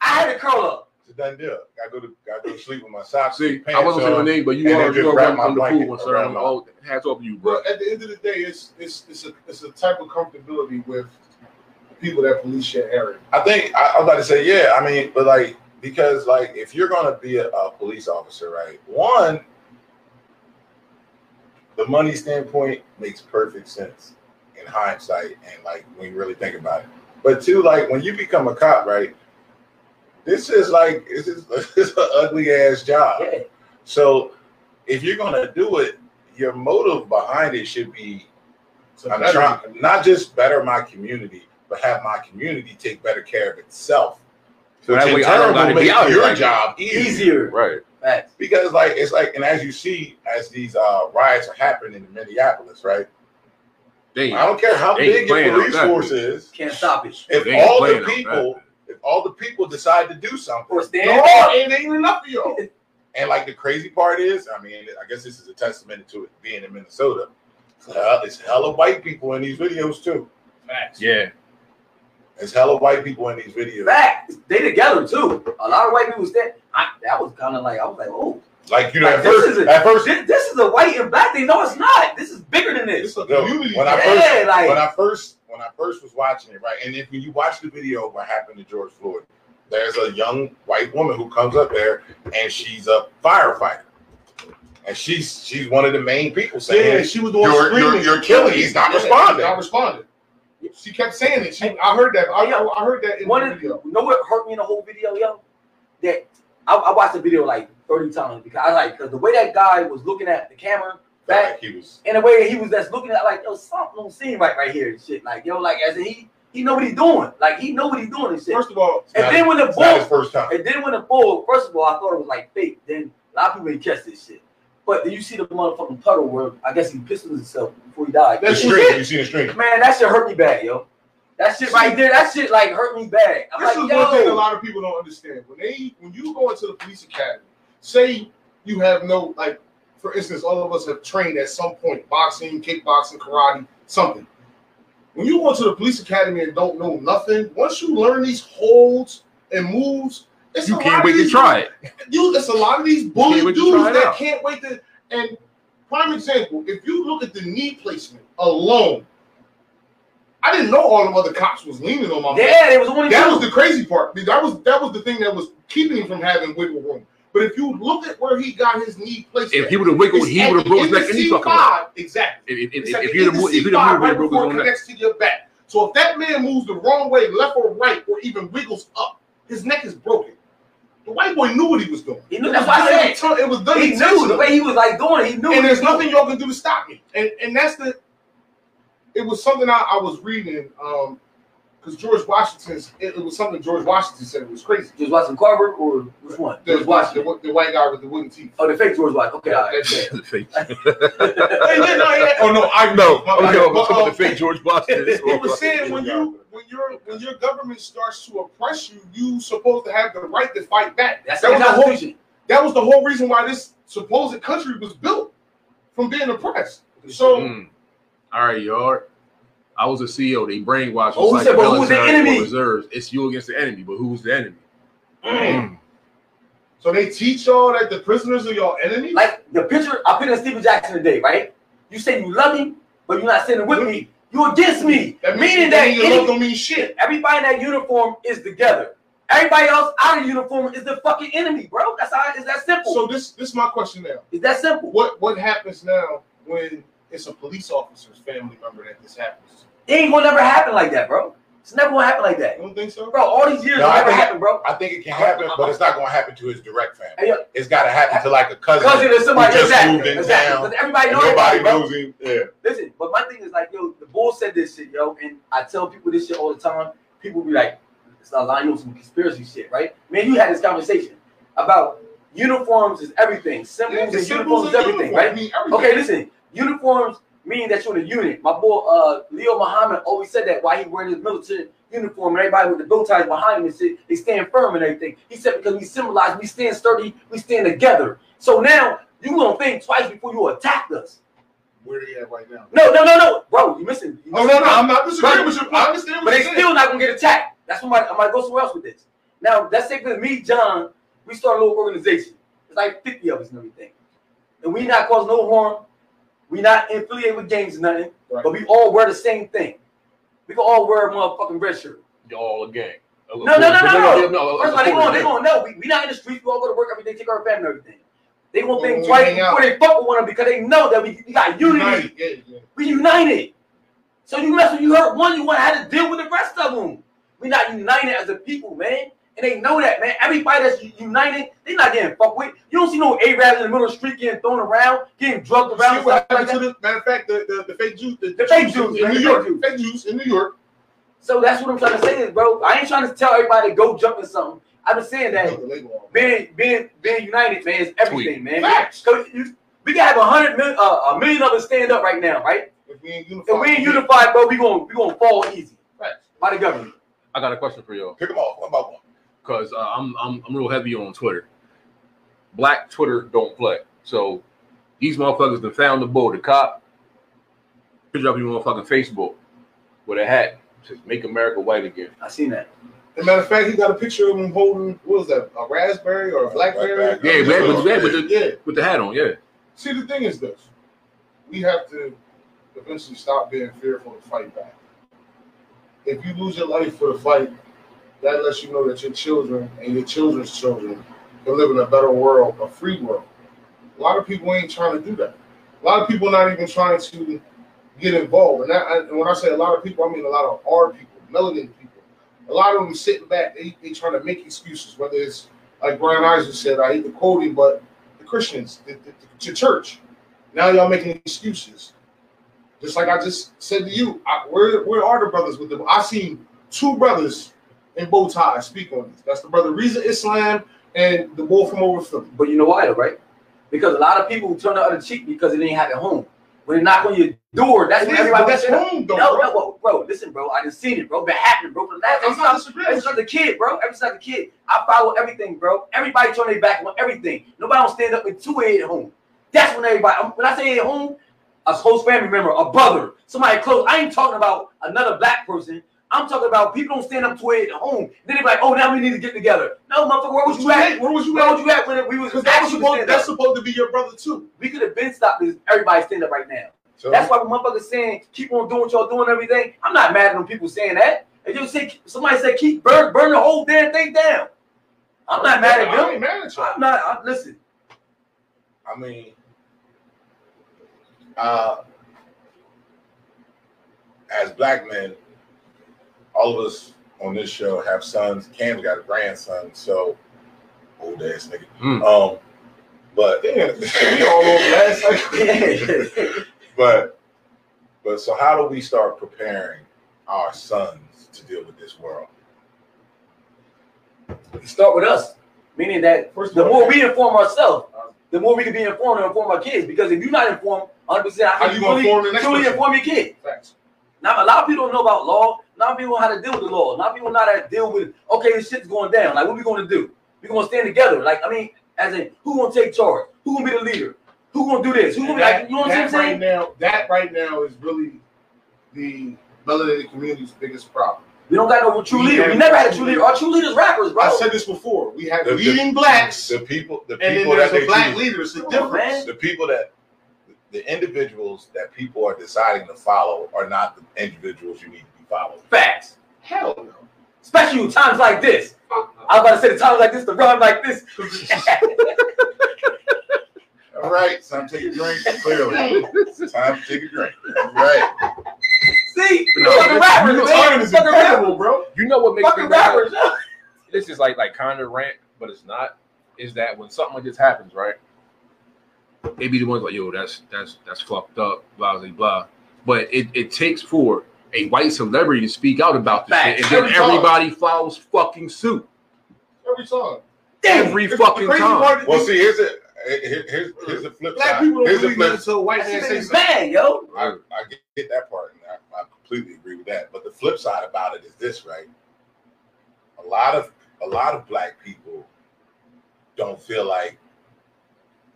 I had to curl up. It's a done deal. I go to I go to sleep with my socks. See, pants I wasn't saying name, but you are just wrap my blanket around all. Hats off to you, bro. At the end of the day, it's it's it's a it's a type of comfortability with people that police share area. I think I, I was about to say, yeah. I mean, but like because like if you're gonna be a, a police officer, right? One, the money standpoint makes perfect sense in hindsight, and like when you really think about it. But two, like when you become a cop, right? This is like this is an ugly ass job. Yeah. So if you're gonna do it, your motive behind it should be so I'm trying, not just better my community, but have my community take better care of itself. So that way, I don't gotta make your like job easier. easier. Right. That's because like it's like, and as you see, as these uh, riots are happening in Minneapolis, right? They, I don't care how big your police force is. Can't stop it. If all the people, if all the people decide to do something, no, it ain't enough for y'all. And like the crazy part is, I mean, I guess this is a testament to it being in Minnesota. Uh, it's hella white people in these videos too. Facts. Yeah. It's hella white people in these videos. Facts. They together too. A lot of white people stand. I, that was kind of like I was like, oh. Like you know, like at, first, a, at first, this, this is a white and black thing. No, it's not. This is bigger than this. When I first, yeah, like, when I first, when I first was watching it, right, and if when you watch the video of what happened to George Floyd. There's a young white woman who comes up there, and she's a firefighter, and she's she's one of the main people saying, "Yeah, she was the one you're, screaming, you're, you're killing. He's not yeah, responding. He's not responding." She kept saying it. She, I heard that. I, yo, I heard that in one the video. Of, you know what hurt me in the whole video, yo? That I, I watched the video like thirty times because I like because the way that guy was looking at the camera back, like he was, and the way that he was that's looking at like yo something don't seem right right here and shit like yo like as in he. He know what he's doing. Like he know what he's doing and shit. First of all, and not, then when the ball, first time. and then when the ball, first of all, I thought it was like fake. Then a lot of people didn't catch this shit. But then you see the motherfucking puddle where I guess he pissed himself before he died. That's straight. You see the stream. Man, that shit hurt me bad, yo. That shit right there, that shit like hurt me bad. I'm this like, is yo. One thing a lot of people don't understand. When they, when you go into the police academy, say you have no like, for instance, all of us have trained at some point boxing, kickboxing, karate, something. When you go to the police academy and don't know nothing, once you learn these holds and moves, it's you a can't lot wait of these, to try it. You, it's a lot of these bully dudes that out. can't wait to. And prime example, if you look at the knee placement alone, I didn't know all them other cops was leaning on my. Yeah, it was only that two. was the crazy part. That was that was the thing that was keeping him from having wiggle room. But if you look at where he got his knee placed, if at, he would have wiggled, he would have broke his neck any fucking way. Exactly. If, if, if, if you would have moved, if you would have moved, broke his neck. Connects to your back. So if that man moves the wrong way, left or right, or even wiggles up, his neck is broken. The white boy knew what he was doing. He knew. That's why I said it was done. He knew the way he was like doing. He knew. And there's nothing y'all can do to stop me. And and that's the. It was something I, I was reading. Um, Because George Washington's, it, it was something George Washington said it was crazy. George Washington Carver or which one? The, George Washington. The, the, the white guy with the wooden teeth. Oh, the fake George Washington. Okay, all right. The fake. Oh, no, I know. Okay, I'm talking about the fake George Washington. He was saying when, you, when, you're, when your government starts to oppress you, you're supposed to have the right to fight back. That's that, was the whole, that was the whole reason why this supposed country was built from being oppressed. So, mm. All right, y'all. I was a C E O. They brainwashed oh, us like but who's the enemy? Reserves. It's you against the enemy, but who's the enemy? Mm. So they teach y'all that the prisoners are your enemy? Like the picture, I put in Stephen Jackson today, right? You say you love me, but you're not sitting with mm. me. You're against me. That means Meaning that your love don't mean shit. Everybody in that uniform is together. Everybody else out of uniform is the fucking enemy, bro. That's how it's that simple. So this this is my question now. Is that simple? What what happens now when it's a police officer's family member that this happens? It ain't gonna never happen like that, bro. It's never gonna happen like that. You don't think so, bro? All these years no, never happened, bro. I think it can happen, but it's not gonna happen to his direct family. Yeah. It's gotta happen to like a cousin, cousin or somebody just exactly. moved in exactly. town. Everybody knows nobody him, knows him. Yeah. Listen, but my thing is like, yo, the bull said this shit, yo, and I tell people this shit all the time. People be like, it's not lying on some conspiracy shit, right? Man, you had this conversation about uniforms is everything, symbols yeah, and uniforms is everything, uniform. Right? I mean, everything. Okay, listen, uniforms. Meaning that you're in a unit. My boy uh, Leo Muhammad always said that while he wearing his military uniform and everybody with the bow ties behind him and shit, they stand firm and everything. He said because we symbolize, we stand sturdy, we stand together. So now you gonna think twice before you attack us. Where are they at right now? No, no, no, no, bro, you missing. You missing oh no, no, I'm not disagreeing with you. I understand. What but they saying. Still not gonna get attacked. That's what I might go somewhere else with this. Now that's it because me, John, we start a little organization. It's like fifty of us and everything, and we not cause no harm. We not affiliated with gangs or nothing, right. But we all wear the same thing. We can all wear a motherfucking red shirt. Y'all a gang. A no, no, no, no, no, no. First of all, they gonna, they gonna know. We, we not in the streets. We all go to work every day, take our family and everything. They gonna think twice before they fuck with one of them because they know that we, we got unity. United. Yeah, yeah. We united. So you mess with you hurt one, you want to have to deal with the rest of them. We not united as a people, man. And they know that, man. Everybody that's united, they not getting fucked with. You don't see no Arabs in the middle of the street getting thrown around, getting drugged around. See what happened like to the, matter of fact, the, the, the fake Jews, the, the fake Jews in New York, the fake Jews in New York. So that's what I'm trying to say, is, bro. I ain't trying to tell everybody to go jump in something. I'm just saying that being being being united, man, is everything, Tweet. Man. Facts. You, we can have a hundred million, uh, a million of us stand up right now, right? If we ain't unified, if we ain't unified bro, we gonna we gonna fall easy. Facts. By the government. I got a question for y'all. Pick them off one by one. Cause uh, I'm I'm I'm real heavy on Twitter. Black Twitter don't play. So these motherfuckers that found the bull, the cop, picture up your motherfucking Facebook with a hat says "Make America White Again." I seen that. As a matter of fact, he got a picture of him holding what was that, a raspberry or a blackberry? Yeah, yeah, with, yeah, with the yeah. with the hat on. Yeah. See, the thing is this: we have to eventually stop being fearful to fight back. If you lose your life for the fight. That lets you know that your children and your children's children can live in a better world, a free world. A lot of people ain't trying to do that. A lot of people not even trying to get involved. And, that, and when I say a lot of people, I mean a lot of our people, melanated people. A lot of them sitting back, they, they trying to make excuses, whether it's like Brian Eisen said, I hate the quoting, but the Christians, the, the, the church, now y'all making excuses. Just like I just said to you, I, where, where are the brothers with them? I seen two brothers and bow ties speak on this. That's the brother Reza Islam and the boy from over Philly. But you know why, though, right? Because a lot of people turn the other cheek because it ain't happen home. When they knock on your door, that's it when is, everybody. That's home, though. No, bro. no, bro, bro. Listen, bro. I just seen it, bro. Been happening, bro. For the last every time, every time the kid, bro. Every time the kid, I follow everything, bro. Everybody turn their back on everything. Nobody don't stand up with two head at home. That's when everybody. When I say at home, a close family member, a brother, somebody close. I ain't talking about another black person. I'm talking about people don't stand up to it at home. Then they're like, "Oh, now we need to get together." No, motherfucker, where was you at? Where was you at? Where was you at when we was? Because that's supposed that's supposed to be your brother too. We could have been stopped. If everybody stand up right now. So, that's why when motherfuckers saying keep on doing what y'all doing everything. I'm not mad at them people saying that. If you say somebody said keep burn burn the whole damn thing down, I'm not mad at them. I ain't mad at you. I'm not. I, listen. I mean, uh, as black men. All of us on this show have sons. Cam's got a grandson, so old ass nigga. Mm. Um, but yeah, we all old ass. Nigga. but but so how do we start preparing our sons to deal with this world? Start with us, meaning that First the more we inform ourselves, the more we can be informed and inform our kids. Because if you're not informed, one hundred percent, how you going to truly inform your kids? Facts. Now, a lot of people don't know about law. A lot of people know how to deal with the law. A lot of people know how to deal with, okay, this shit's going down. Like, what we going to do? We're going to stand together. Like, I mean, as in, who going to take charge? Who going to be the leader? Who going to do this? Who going to be like, you know what I'm saying? Right now, that right now is really the melanated community's biggest problem. We don't got no true leader. We never had a true leader. Our true leaders rappers, bro. I said this before. We have the, leading the, blacks. The people, the people that the black leaders, the difference. The people that. The individuals that people are deciding to follow are not the individuals you need to be following. Facts. Hell no. Especially times like this. I was about to say the times like this, the rhyme like this. All right, time to take a drink. Clearly, time to take a drink. All right. See, deep. You no, fucking rappers, you man. Is fucking rappers, bro. You know what makes fucking me rappers. Rap? This is like like kind of rant, but it's not. Is that when something like this happens, right? It be the ones like, yo, that's that's that's fucked up, blah blah blah. But it, it takes for a white celebrity to speak out about this shit, and then every everybody song. Follows fucking suit. Every song. Every it's fucking time. Well, see, here's it. Here's, here's, here's the flip Black side. People don't here's flip. Until white man says bad, yo. I, I get that part, and I, I completely agree with that. But the flip side about it is this, right? A lot of a lot of black people don't feel like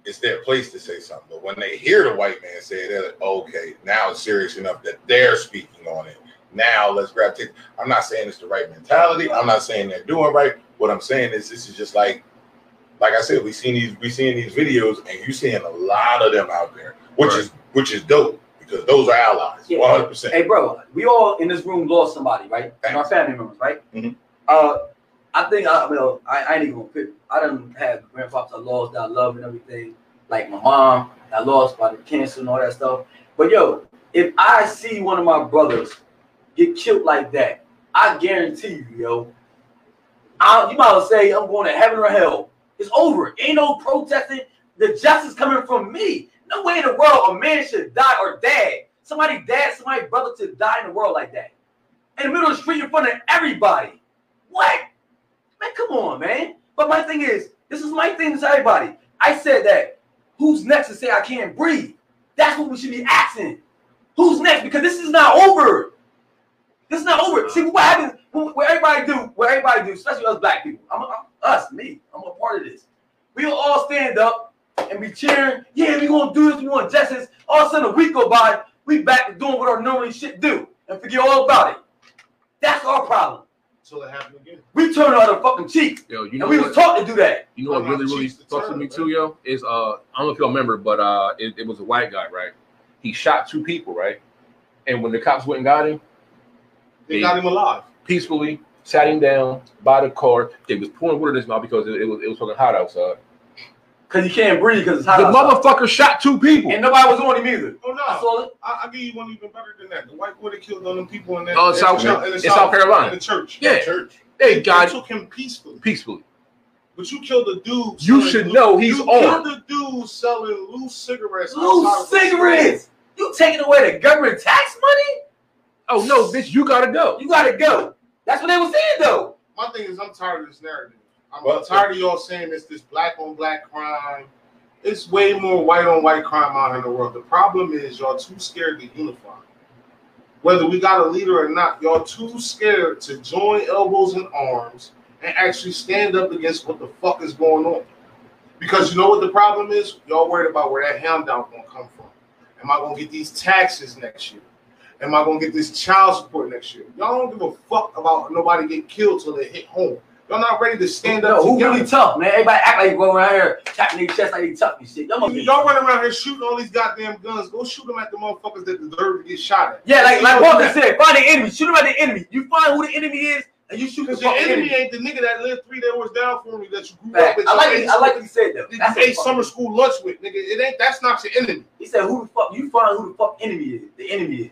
it's their place to say something. But when they hear the white man say it, they're like, okay, now it's serious enough that they're speaking on it. Now let's grab tickets. I'm not saying it's the right mentality. I'm not saying they're doing right. What I'm saying is this is just like, like I said, we seen these, we seen these videos, and you seeing a lot of them out there, which right. is which is dope because those are allies, one hundred percent. Hey, bro, we all in this room lost somebody, right? And our family members, right? Mm-hmm. Uh, I think I well, I, I ain't even gonna pick. I done have grandfathers I lost that I love and everything, like my mom I lost by the cancer and all that stuff. But yo, if I see one of my brothers get killed like that, I guarantee you, yo, I, you might as well say I'm going to heaven or hell. It's over. Ain't no protesting. The justice coming from me. No way in the world a man should die or dad. Somebody dad, somebody brother to die in the world like that. In the middle of the street in front of everybody. What? Man, come on, man. But my thing is, this is my thing to everybody. I said that. Who's next to say I can't breathe? That's what we should be asking. Who's next? Because this is not over. This is not over. See, what happens, what everybody do, what everybody do, especially us black people. I'm, I'm, us, me, I'm a part of this. We'll all stand up and be cheering. Yeah, we're going to do this. We want justice. All of a sudden, a week go by, we back to doing what our normally shit do and forget all about it. That's our problem. So that happened again. We turn on the fucking cheek. Yo, you know and we what, was taught to do that. You know what really, really fucks with me too, yo? Is, uh, I don't know if y'all remember, but uh, it, it was a white guy, right? He shot two people, right? And when the cops went and got him, they, they got him alive. Peacefully sat him down by the car. They was pouring water in his mouth because it, it was it was fucking hot outside. Cause you can't breathe because it's hot. The outside. Motherfucker shot two people and nobody was on him either. Oh no! I saw it. I, I give you one even better than that. The white boy that killed all them people in that. Oh, uh, South, South, South, South Carolina, in the church. Yeah, the church. They, they got took him peacefully. Peacefully. But you killed a dude. You should know he's on. You killed a dude selling loose cigarettes. Loose cigarettes. You taking away the government tax money? Oh no, bitch! You gotta go. You gotta go. That's what they were saying, though. My thing is, I'm tired of this narrative. I'm well, tired of y'all saying it's this black-on-black crime. It's way more white-on-white crime out in the world. The problem is y'all too scared to unify. Whether we got a leader or not, y'all too scared to join elbows and arms and actually stand up against what the fuck is going on. Because you know what the problem is? Y'all worried about where that hand down gonna come from. Am I gonna get these taxes next year? Am I gonna get this child support next year? Y'all don't give a fuck about nobody get killed till they hit home. Y'all not ready to stand up. No, who really tough, man? Everybody act like you going around here tapping their chest like they tough and shit. Y'all, y'all running around here shooting all these goddamn guns. Go shoot them at the motherfuckers that deserve to get shot at. Yeah, like like Walter said, find the enemy. Shoot them at the enemy. You find who the enemy is, and you shoot the fucking enemy. Your enemy ain't the nigga that lived three doors down for me that you grew Fact. up with. I like it, I like what he said though. That's you ate summer school lunch with, nigga. It ain't that's not your enemy. He said, who the fuck? You find who the fuck enemy is. The enemy is.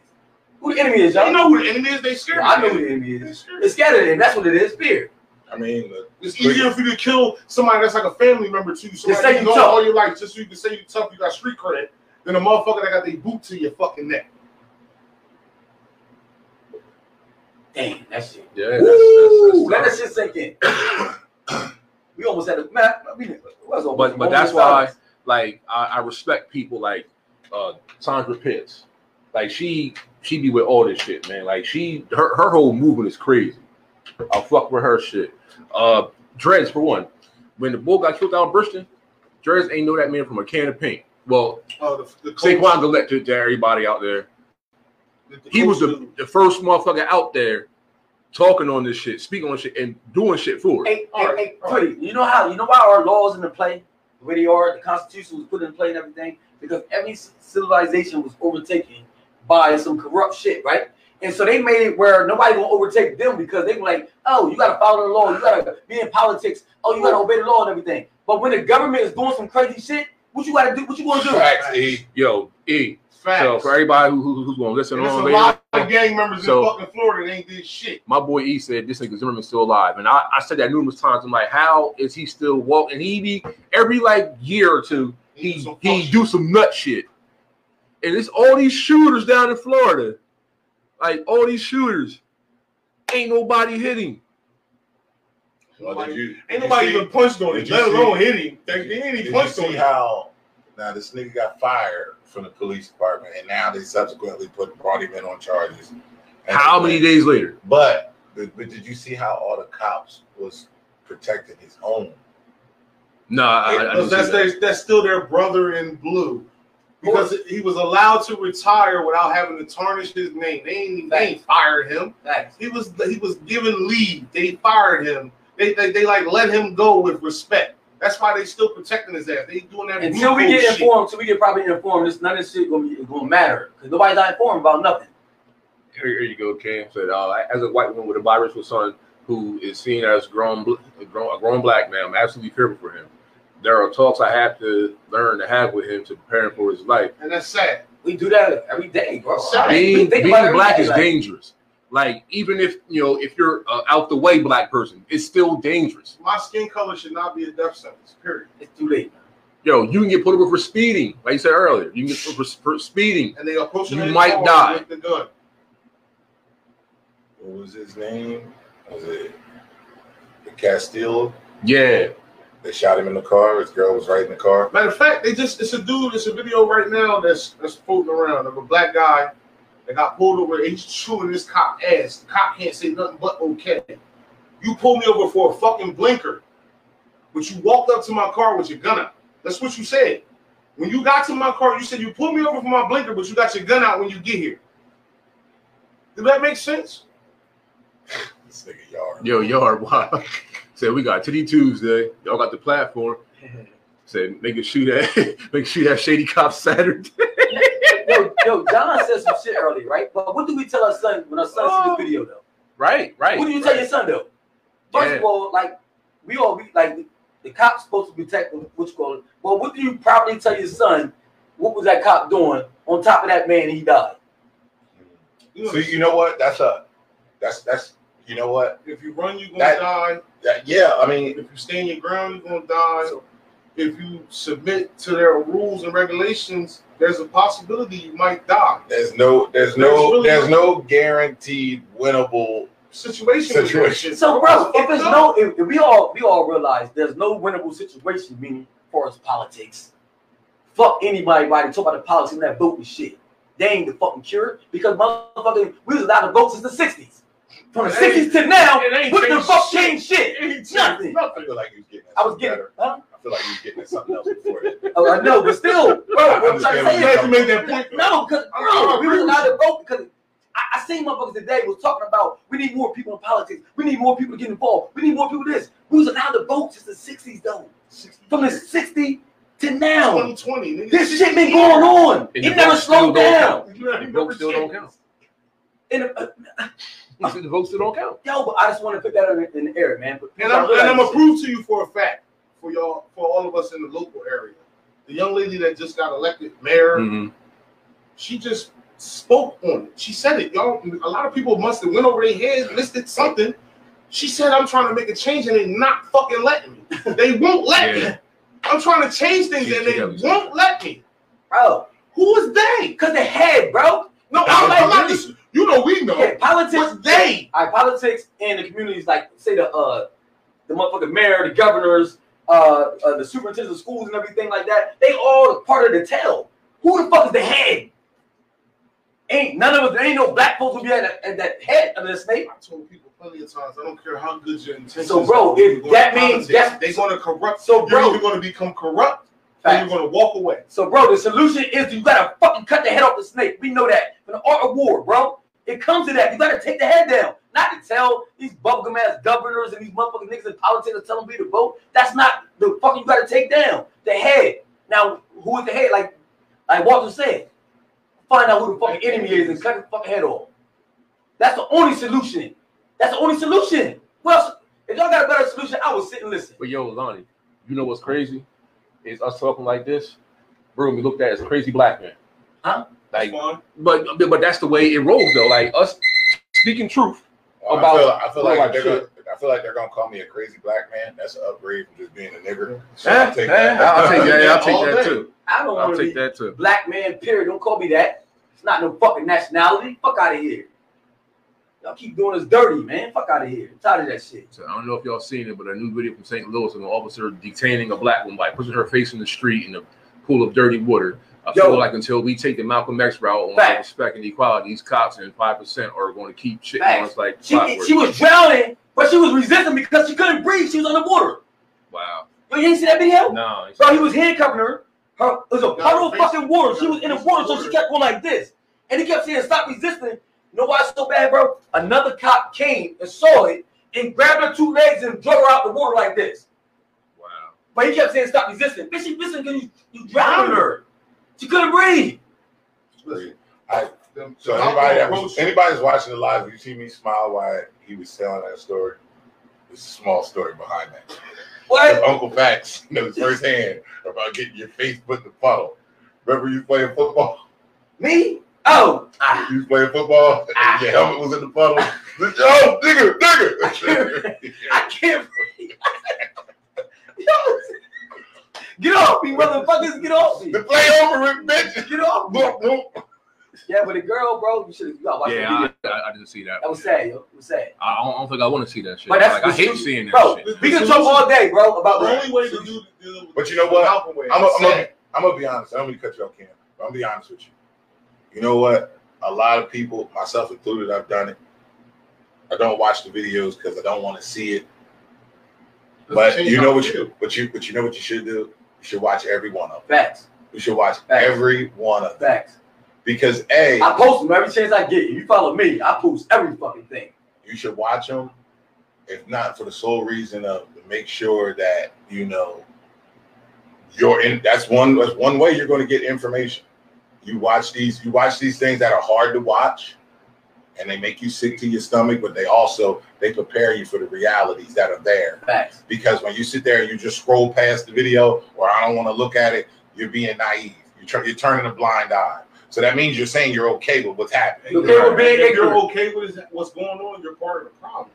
Who the enemy is, y'all? They know who the enemy is. They scared well, of I know who the enemy is. They're scared of them. That's what it is, fear. I mean, look, it's easier for you to kill somebody that's like a family member to you. Somebody say you know tough. All your life just so you can say you tough, you got street credit, than a motherfucker that got their boot to your fucking neck. Damn, that shit. Yeah, that's, Ooh, that's, that's let that shit sink in. We almost had a man. We, we almost, but but that's why, like, I, I respect people like uh, Sandra Pitts. Like she she be with all this shit, man. Like she her her whole movement is crazy. I'll fuck with her shit. Uh, Drez, for one, when the bull got killed out in Bristol, Drez ain't know that man from a can of paint. Well, oh, the, the Saquon Gillette to, to everybody out there. The, the he was the, the first motherfucker out there talking on this shit, speaking on shit, and doing shit for it. Hey, hey, right, hey right. Pretty, you know how, you know why our laws in the play, the way they are, the Constitution was put in play and everything? Because every civilization was overtaken by some corrupt shit, right? And so they made it where nobody gonna overtake them because they were like, oh, you gotta follow the law, you gotta be in politics, oh, you gotta obey the law and everything. But when the government is doing some crazy shit, what you gotta do? What you gonna do? Facts, E. Yo, E. Facts. So for everybody who, who who's gonna listen and on, there's a lot later, of gang members so, in fucking Florida that ain't did shit. My boy E said this nigga Zimmerman's still alive, and I, I said that numerous times. I'm like, how is he still walking? And he be every like year or two, he he, so he do some nut shit, and it's all these shooters down in Florida, like all these shooters, ain't nobody hitting. Nobody, well, you, ain't nobody see, even punched on it, let alone hit him. They, they ain't even punched on how. Now this nigga got fired from the police department, and now they subsequently put brought him in on charges. How many days later? But, but but did you see how all the cops was protecting his home? No, I, I, I didn't that's see that. Their, that's still their brother in blue because he was allowed to retire without having to tarnish his name. They ain't, they ain't fired him. Thanks. He was he was given leave. They fired him. They, they they like let him go with respect. That's why they still protecting his ass. They doing that until we get informed. Until we get properly informed, this none of this shit gonna, be, gonna matter because nobody's not informed about nothing. Here, here you go, Cam said. Uh, as a white woman with a biracial son who is seen as grown, a grown, a grown black man, I'm absolutely fearful for him. There are talks I have to learn to have with him to prepare him for his life, and that's sad. We do that every day, bro. Being, being black is dangerous. Like, even if, you know, if you're uh, out the way black person, it's still dangerous. My skin color should not be a death sentence, period. It's too late. Yo, you can get pulled over for speeding, like you said earlier. You can get pulled over for speeding. And they approach you might die. With the gun. What was his name? Was it the Castillo? Yeah. They shot him in the car. His girl was right in the car. Matter of fact, they just, it's a dude, it's a video right now that's, that's floating around of a black guy. They got pulled over and he's chewing this cop ass. The cop can't say nothing but okay. You pulled me over for a fucking blinker, but you walked up to my car with your gun out. That's what you said. When you got to my car, you said you pulled me over for my blinker, but you got your gun out when you get here. Did that make sense? This nigga yard. Yo, yard. Wow. Said we got Titty Tuesday. Y'all got the platform. Said make it shoot at make shoot at Shady Cop Saturday. Yo, yo, John said some shit earlier, right? But what do we tell our son when our son oh, sees this video, though? Right, right. What do you right. tell your son, though? First yeah. of all, like, we all be like, the cop's supposed to be protecting what you call it. Well, what do you properly tell your son? What was that cop doing on top of that man and he died? So, you know what? That's a, that's, that's, you know what? If you run, you're going to die. That, yeah, I mean, if you stand your ground, you're going to die. So, if you submit to their rules and regulations, there's a possibility you might die. There's no, there's, there's no, really there's no guaranteed winnable situation. situation. So, bro, if there's no, if, if we all, we all realize there's no winnable situation, meaning as far as politics. Fuck anybody, right? Talk about the politics and that voting shit. They ain't the fucking cure because motherfucking we was allowed to vote since the sixties. From the sixties to now, what the fuck changed shit? Ain't nothing. nothing. I feel like you was getting. I was getting. Better. Huh? I feel like you was getting at something else before it. Oh, I know, but still, bro, what I'm trying to say is, make that point. No, because bro, we was allowed to vote because I, I seen motherfuckers today was talking about we need more people in politics, we need more people to get involved, we need more people to this. We was allowed to vote since the sixties though, from the sixties to now. twenty twenty, nigga. This shit been going on. And it never slowed down. The vote still don't count. And. Uh, uh, The votes that don't count. Yo, but I just want to put that in, in the air, man. But and I'm, and I'm gonna prove to you for a fact, for y'all, for all of us in the local area, the young lady that just got elected mayor, mm-hmm. she just spoke on it. She said it, y'all. A lot of people must have went over their heads, listed something. She said, "I'm trying to make a change, and they not fucking letting me. They won't let yeah. me. I'm trying to change things, she, and they won't saying. let me, bro. Who is they? Cause they had, bro. No, I'm like, not this." You know we know yeah, politics. What they? All right, politics and the communities, like say the uh, the motherfucking mayor, the governors, uh, uh the superintendents of schools and everything like that. They all part of the tail. Who the fuck is the head? Ain't none of us. Ain't no black folks will be at, a, at that head of this snake. I told people plenty of times. I don't care how good your intentions. So bro, if that means that they're going to corrupt. So bro, you're going to become corrupt. And you're going to walk away. So bro, the solution is you got to fucking cut the head off the snake. We know that from the art of war, bro. It comes to that. You gotta take the head down. Not to tell these bubblegum ass governors and these motherfucking niggas in politics to tell them we to vote. That's not the fucking you gotta take down. The head. Now, who is the head? Like, like Walter said, find out who the fucking enemy is and cut the fucking head off. That's the only solution. That's the only solution. Well, if y'all got a better solution, I would sit and listen. But yo, Lonnie, you know what's crazy? Is us talking like this, bro. We looked at as crazy black man. Huh? Like, but but that's the way it rolls though. Like us speaking truth well, about. I feel, I feel like, like they're gonna, I feel like they're gonna call me a crazy black man. That's an upgrade from just being a nigger. So eh, I'll take eh, that. I'll take that. I'll take that, that too. I don't want to take that too. Black man, period. Don't call me that. It's not no fucking nationality. Fuck out of here. Y'all keep doing us dirty, man. Fuck out of here. I'm tired of that shit. So I don't know if y'all seen it, but a new video from Saint Louis of an officer detaining a black woman by pushing her face in the street in a pool of dirty water. I Yo, feel like until we take the Malcolm X route on fact. respect and equality, these cops and five percent are going to keep shit on us like she, she was drowning, but she was resisting because she couldn't breathe. She was underwater. Wow. Yo, you didn't see that video? No. Bro, he was handcuffing her. her it was a puddle of fucking water. She was in the water, so she kept going like this. And he kept saying, stop resisting. You know why it's so bad, bro? Another cop came and saw it and grabbed her two legs and drug her out the water like this. Wow. But he kept saying, stop resisting. Bitch, she missing because you, you drowned her. She couldn't breathe. Listen, I, so anybody that was, anybody's watching the live, you see me smile while he was telling that story. There's a small story behind that. What? Uncle Fax knows firsthand about getting your face put in the puddle. Remember you playing football? Me? Oh, ah, you was playing football and ah, your helmet was in the puddle. Ah, oh, nigga, nigga. I can't breathe. Get off me, motherfuckers. Get off me. The play over it, bitch. Get off me. Boop, boop. Yeah, but the girl, bro, you should have watched the video. Yeah, I, I didn't see that. That was sad, yo. It was sad. I don't, I don't think I want to see that shit. But that's like, I hate seeing that bro, shit. We can talk all day, bro, about the only way to do this. But you know what? I'm going to be honest. I don't mean to cut you off, Cam. But I'm going to be honest with you. You know what? A lot of people, myself included, I've done it. I don't watch the videos because I don't want to see it. But you know what you, but you, but you know what you should do. You should watch every one of them. Facts. You should watch Facts. every one of them. Facts. Because a, I post them every chance I get. You follow me, I post every fucking thing. You should watch them, if not for the sole reason of to make sure that you know you're in. That's one. That's one way you're going to get information. You watch these. You watch these things that are hard to watch, and they make you sick to your stomach. But they also they prepare you for the realities that are there. Facts. Because when you sit there and you just scroll past the video, or I don't want to look at it, you're being naive. You're, tr- you're turning a blind eye. So that means you're saying you're okay with what's happening. You're okay with being ignorant. You're okay with what's going on. You're part of the problem.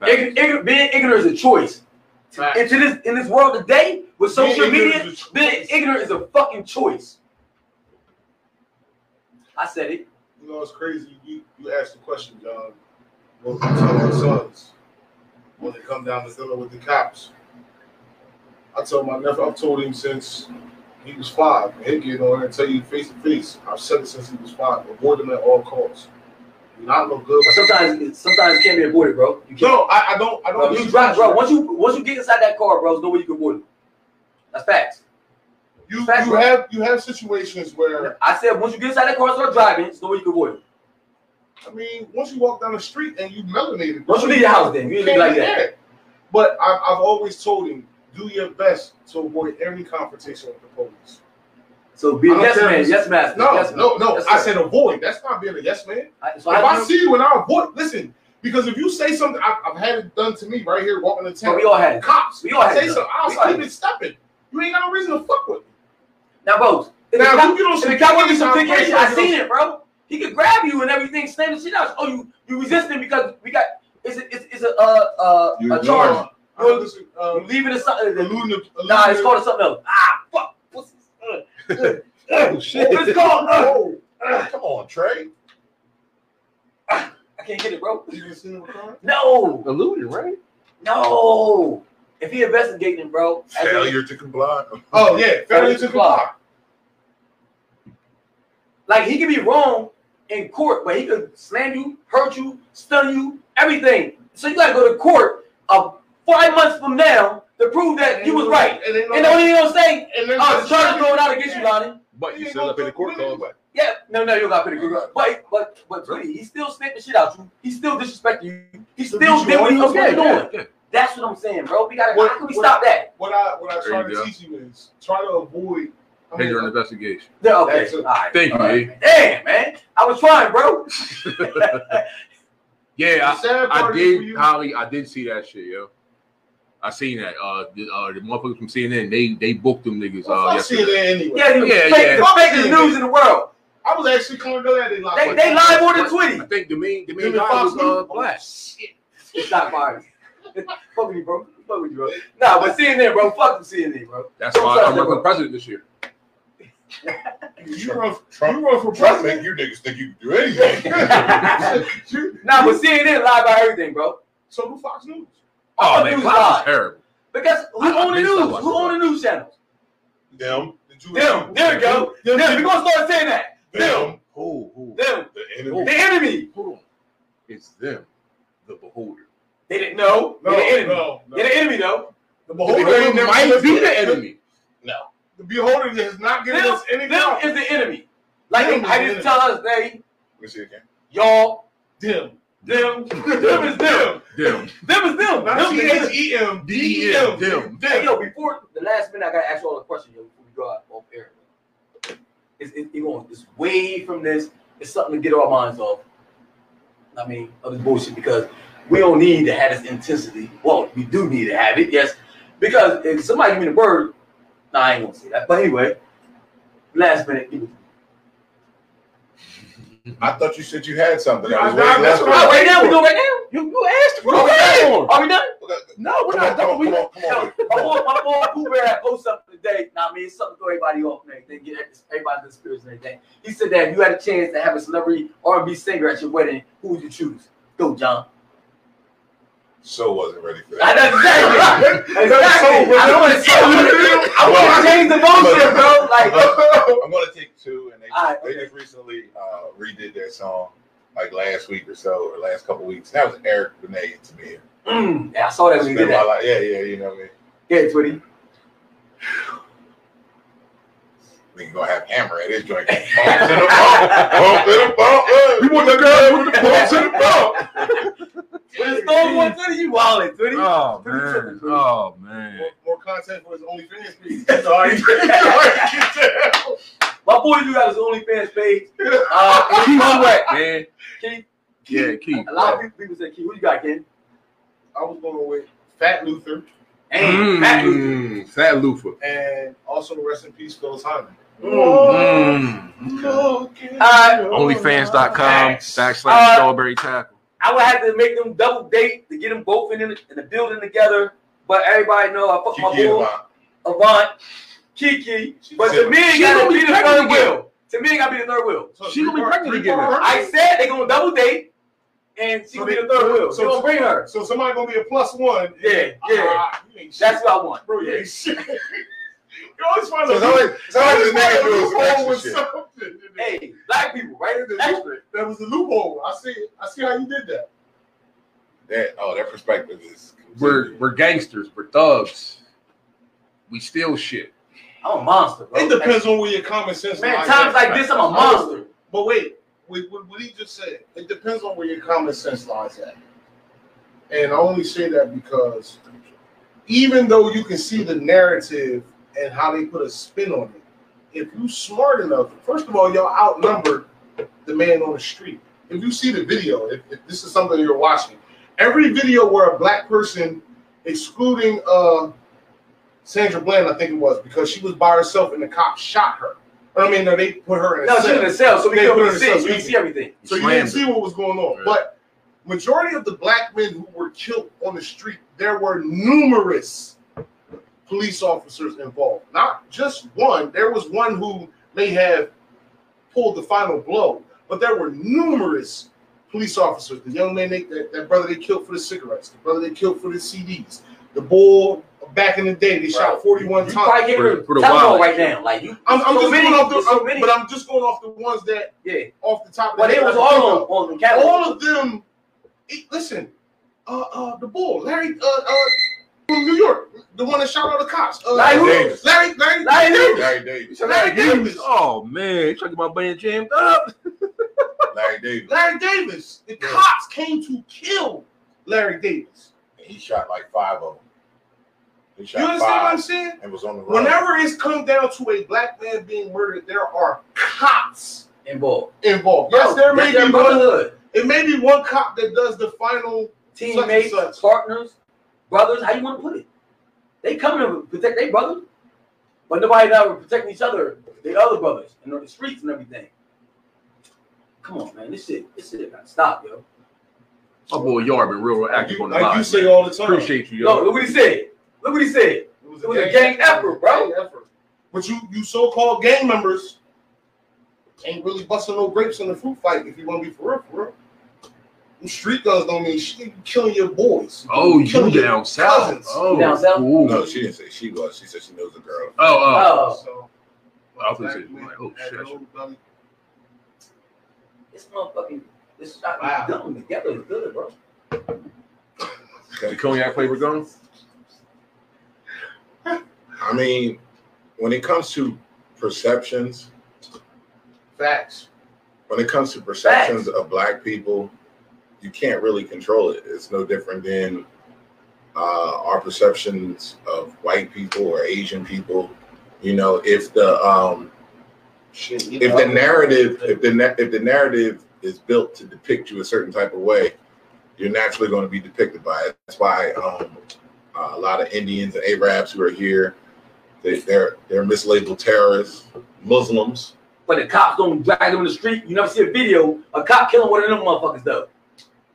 Ign- ign- being ignorant is a choice. Facts. And to this in this world today with social being media, being ignorant is a fucking choice. I said it. You know, it's crazy. You you asked the question, John. What do we tell our sons when they come down to dealing with the cops? I told my nephew, I've told him since he was five. He'll get on there and tell you face to face. I've said it since he was five. Avoid him at all costs. You're not no good. Sometimes it, sometimes it can't be avoided, bro. You can't. No, I, I don't. I don't. Bro, you drive, bro. Once you once you get inside that car, bro, there's no way you can avoid it. That's facts. You, Fact, you right. have you have situations where I said once you get inside that car and start driving, it's no way you can avoid it. I mean, once you walk down the street and you melanated, once you leave your house, then you, you can't like that. that. But I've, I've always told him, do your best to avoid every confrontation with the police. So be a yes man, yes master. No, yes, no, no. Yes, I said avoid. That's not being a yes man. I, so if I, I see you and I avoid, listen. Because if you say something, I, I've had it done to me right here walking the town. No, we all had it. Cops. We all had say it. Something, I'll stop it stepping. You ain't got no reason to fuck with me. Now, bro, if now, the cop, you if the cop give you some vacation, I seen it, bro. He could grab you and everything, slam the shit out. Oh, you you resisting because we got it's a it's, it's a uh, uh a charge. You're uh, leaving it something. Nah, it's called something else. Ah, fuck. What's this? Uh, oh shit! What's it called? Oh, uh, come on, Trey. Uh, I can't get it, bro. You didn't see him with No, eluded, right? No. If he investigating, bro. Failure a, to comply. Oh, yeah. Failure, failure to, to comply. comply. Like, he could be wrong in court, but he could slam you, hurt you, stun you, everything. So you got to go to court uh, five months from now to prove that and you was right. And the only thing he'll say, oh, the charge is going out against you, Lonnie. But you still got to pay the court call. Yeah. No, no, you got to pay the court call. But, but, but, really, he's still spitting the shit out you. He's still disrespecting you. He still did what he was doing. That's what I'm saying, bro. We gotta. What, how can we what, stop that? What I what I try to go. teach you is try to avoid major I mean, investigation. Yeah, okay. All right. Thank All you. Right. Damn, man. I was trying, bro. yeah, I, I did. Holly, I did see that shit, yo. I seen that. Uh, the, uh, the motherfuckers from C N N, they they booked them niggas. Well, uh, I see it anyway. Yeah, yeah, yeah. Fake, yeah. fake news in the world. I I was actually calling the other day. They, they lied more than Twitty. I think Demeen Demeen was uh, black. Shit. It's not fire. Fuck with you, bro. Fuck with you, bro. Nah, but C N N, bro. Fuck with C N N, bro. That's why I'm running for president this year. You run, Trump, you run for president. Make you niggas think you can do anything. Nah, but C N N lied about everything, bro. So do Fox News. Oh man, Fox is terrible. Because who own the news? Who own the news channels? Them. Them. There we go. Them. We're gonna start saying that. Them. Who? Who? Them. The enemy. The enemy. Hold on. It's them. The beholder. They didn't know. No, they're the enemy. No, no. They're the enemy, though. The beholder the might be the enemy. No. The beholder has not given them, us any Them is the enemy. Like, them I didn't tell us, they. Let me see again. Y'all. Them. Them. Them is them. Them. Them is them. Not T H E M. D E M. Them. Hey, yo, before the last minute, I got to ask you all a question, yo, before we go out off air. It's, it, it going, it's way from this. It's something to get our minds off. I mean, of this bullshit, because we don't need to have this intensity. Well, we do need to have it, yes. Because if somebody give me the word, nah, I ain't gonna say that. But anyway, last minute. I thought you said you had something. I was waiting. That's what I was waiting for. Right now, we do right now. You, you asked for it. Are we done? No, we're not done. We come on, come on. My boy, my boy, Pooh Bear had posted something today. Now, I mean, it's something to throw everybody off and everything. Get everybody in the spirits and everything. He said that if you had a chance to have a celebrity R and B singer at your wedding, who would you choose? Go, John. So wasn't ready for that. Exactly. Exactly. I don't want to so I want to change the motion, bro. Like I'm gonna take two, and they just, right, okay. they just recently uh, redid their song like last week or so, or last couple weeks. That was Eric Benét to me. Mm, yeah, I saw that when you did that. Life. Yeah, yeah, you know what I mean. Yeah, Twitty. We can go have hammer at his joint. Bumps in the bump, bump in the bump. We want the girl with the bumps in the bump. When it's going one thirty, you wallet, Twitty. Oh man, oh man. More, more content for his OnlyFans page. That's all he can tell. My boy, you got his OnlyFans page. Uh, Keith, what, man? Keith. Yeah, Keith. A lot bro. of people said Keith. Who you got, Ken? I was going with Fat Luther. And mm, Fat Luther. Fat Luther. And also, rest in peace, Phyllis Hyman. Mm. Mm. Okay. Uh, OnlyFans dot com backslash uh, Strawberry Tackle. I would have to make them double date to get them both in the, in the building together. But everybody know I fucked my boy Avant, Kiki. But to me, it gotta be the third wheel. To me, it gotta be the third wheel. She gonna be pregnant again. I said they gonna double date, and she gonna be the third wheel. So gonna bring her. So somebody gonna be a plus one. Yeah, yeah. That's what I want. Bro, you ain't shit. You always find a loop. Somebody just made a loop. Hey, black people, right? That was a loophole. I see it. I see how you did that. That oh, that perspective is we're we're gangsters, we're thugs. We steal shit. I'm a monster, bro. It depends on where your common sense. Man, times like this, I'm a monster. But wait, wait, what he just said, it depends on where your common sense lies at. And I only say that because even though you can see the narrative and how they put a spin on it, if you smart enough, first of all, y'all outnumbered the man on the street. If you see the video, if, if this is something you're watching, every video where a black person, excluding uh, Sandra Bland, I think it was, because she was by herself and the cops shot her. I mean, no, they put her in a no, cell. No, she was in a cell, so we didn't really see, so see everything. So you didn't see what was going on. Right. But majority of the black men who were killed on the street, there were numerous police officers involved. Not just one. There was one who may have pulled the final blow, but there were numerous police officers. The young man, they, that, that brother they killed for the cigarettes, the brother they killed for the C Ds, the bull back in the day, they right. shot forty-one you, you times. Get for, for the wild right now. Like you, I'm, I'm so just many, going off the, so I'm, but I'm just going off the ones that, yeah, off the top. But of it was all on, on the all of them. It, listen, uh, uh, the bull, Larry, uh, uh. From New York, the one that shot all the cops. Uh, Larry Davis. Larry, Larry, Larry Davis. Larry Davis. Larry Davis. Oh man, you trying to get my band jammed up? Larry Davis. Larry Davis. The yeah. cops came to kill Larry Davis. And he shot like five of them. He shot you understand five what I'm saying? And was on the run. Whenever it's come down to a black man being murdered, there are cops involved. Involved. Yes, there may be one. It may be one cop that does the final teammates, such and such. partners. Brothers, how you want to put it? They coming to protect their brother, but nobody now protecting each other, their other brothers, and on the streets and everything. Come on, man. This shit, this shit got to stop, yo. My boy Yard been real, real active you, on the like line. You say all the time. Appreciate you, yo. No, look what he said. Look what he said. It was a, it was gang, a gang effort, bro. Gang effort. But you, you so-called gang members ain't really busting no grapes in the fruit fight if you want to be for real, for real. Them street guns don't mean shit. You killing your boys. Oh, you, you down south. Cousins. Oh, down south. Ooh. No, she didn't say she was. She said she knows the girl. Oh, oh. oh. So, well, I was like, oh, shit. This motherfucking, this shot wow. Done together is good, bro. The cognac flavor gun? I mean, when it comes to perceptions, facts. When it comes to perceptions facts. Of black people, you can't really control it. It's no different than uh, our perceptions of white people or Asian people. You know, if the um, Shit, if know, the narrative, if the if the narrative is built to depict you a certain type of way, you're naturally going to be depicted by it. That's why um, uh, a lot of Indians and Arabs who are here, they, they're they're mislabeled terrorists, Muslims. But the cops don't drag them in the street. You never see a video a cop killing one of them motherfuckers though.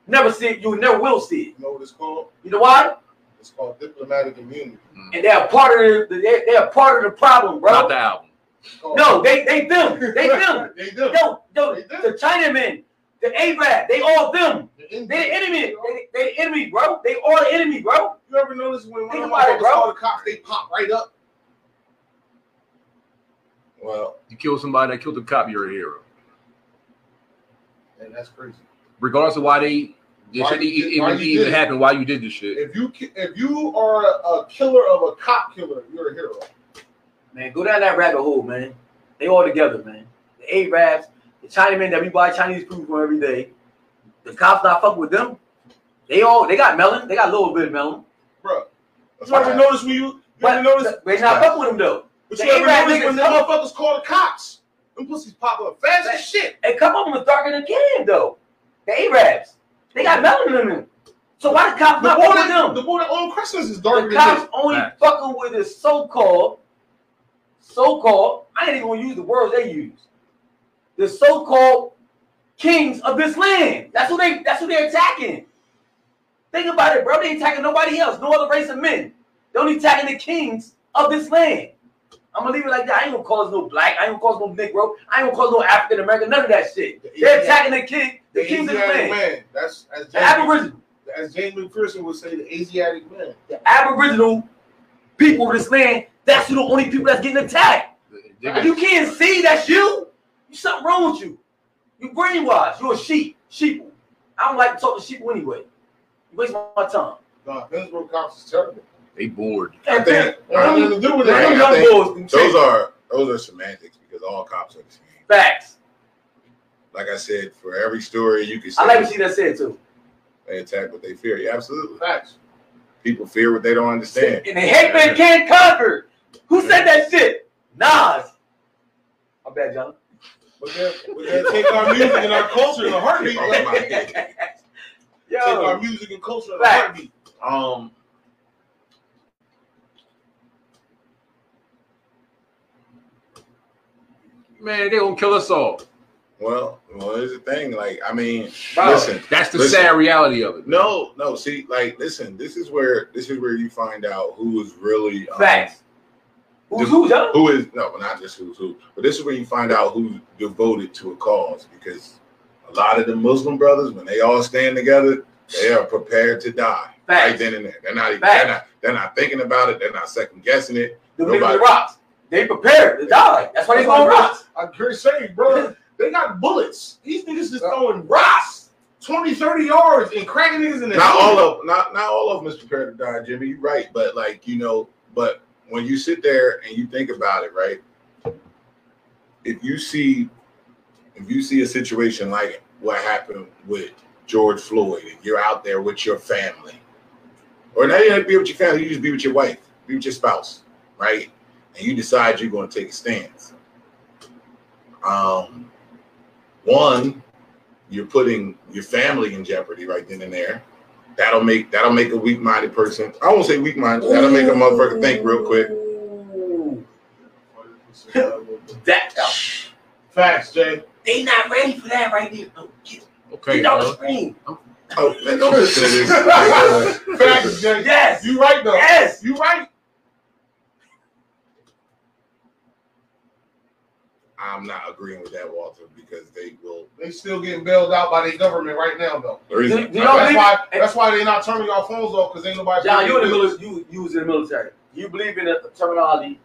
Never see it. You never will see it. You know what it's called? You know why? It's called diplomatic immunity. Mm. And they're part of the they're, they're part of the problem, bro. Not the album. Oh. No, they they them, they them, they them. Yo, yo, they them. The Chinamen, the Arab, they all them. They the enemy, they, they the enemy, bro. They all the enemy, bro. You ever notice when one of my call the cops, they pop right up? Well, you kill somebody that killed a cop, you're a hero. And that's crazy. Regardless of why they, this why shit did, even, why even did happened, why you did this shit. If you if you are a killer of a cop killer, you're a hero. Man, go down that rabbit hole, man. They all together, man. The Arabs, the Chinamen that we buy Chinese food from every day. The cops not fucking with them. They all they got melon. They got a little bit of melon, bro. You ever notice when you? you but, notice? They not fucking with them though. But the you ever notice when the motherfuckers call the cops? Them pussies pop up fast as shit. And a couple of them are darker than Ken though. The Arabs, they got melon in them. So why the cops the not fucking with them? The boy that own Christmas is darker. The cops than only right. fucking with the so-called. So-called, I ain't even gonna use the words they use. The so-called kings of this land. That's who they. That's who they're attacking. Think about it, bro. They ain't attacking nobody else. No other race of men. They're only attacking the kings of this land. I'm gonna leave it like that. I ain't gonna call us no black. I ain't gonna call us no Negro. I ain't gonna call us no African American. None of that shit. The they're attacking the king, the, the kings Asiatic of this land. Man. That's as the Aboriginal. As James McPherson would say, the Asiatic man. The Aboriginal people of this land. That's the only people that's getting attacked. If you can't see, that's you. You something wrong with you. You brainwashed. You're a sheep. Sheeple. I don't like to talk to sheeple anyway. You waste my time. Nah, Hillsborough cops is terrible. They bored. I think nothing to do with that. Those are those are semantics because all cops are the same. Facts. Like I said, for every story you can see. I like to see that said too. They attack what they fear. Yeah, absolutely. Facts. People fear what they don't understand. And the hate man can't conquer. Who said that shit? Nas. I'm bad, John. We're going to take our music and our culture in a heartbeat. Yo. Take our music and culture in a heartbeat. Um, man, they going to kill us all. Well, well, here's the thing. Like, I mean, wow. listen. That's the listen. sad reality of it. Man. No, no. See, like, listen. This is where this is where you find out who is really um, facts. Who's who, John? Who is no, not just who's who, but this is where you find out who's devoted to a cause. Because a lot of the Muslim brothers, when they all stand together, they are prepared to die Facts. right then and there. They're not even. They're not, they're not thinking about it. They're not second guessing it. The Nobody, rocks. They prepared to die. That's why they throwing rocks. I'm curious saying, bro, they got bullets. These niggas just throwing rocks. twenty, thirty yards and cracking niggas in the Not all of not not all of them is prepared to die, Jimmy. You're right, but like you know, but. When you sit there and you think about it, right? If you see, if you see a situation like what happened with George Floyd, and you're out there with your family, or not even be with your family, you just be with your wife, be with your spouse, right? And you decide you're going to take a stance. Um, one, you're putting your family in jeopardy right then and there. That'll make that'll make a weak-minded person. I won't say weak-minded. That'll make a motherfucker think real quick. That facts, Jay. They not ready for that right there. Don't get, okay, get off the screen. Oh, let go this. Facts, Jay. Yes. You right though. Yes. You right. I'm not agreeing with that, Walter, because they will. They still getting bailed out by their government right now, though. There is. That's why. That's why they're not turning our phones off because ain't nobody. John, you in the military. You, you was in the military. You believe in the terminology,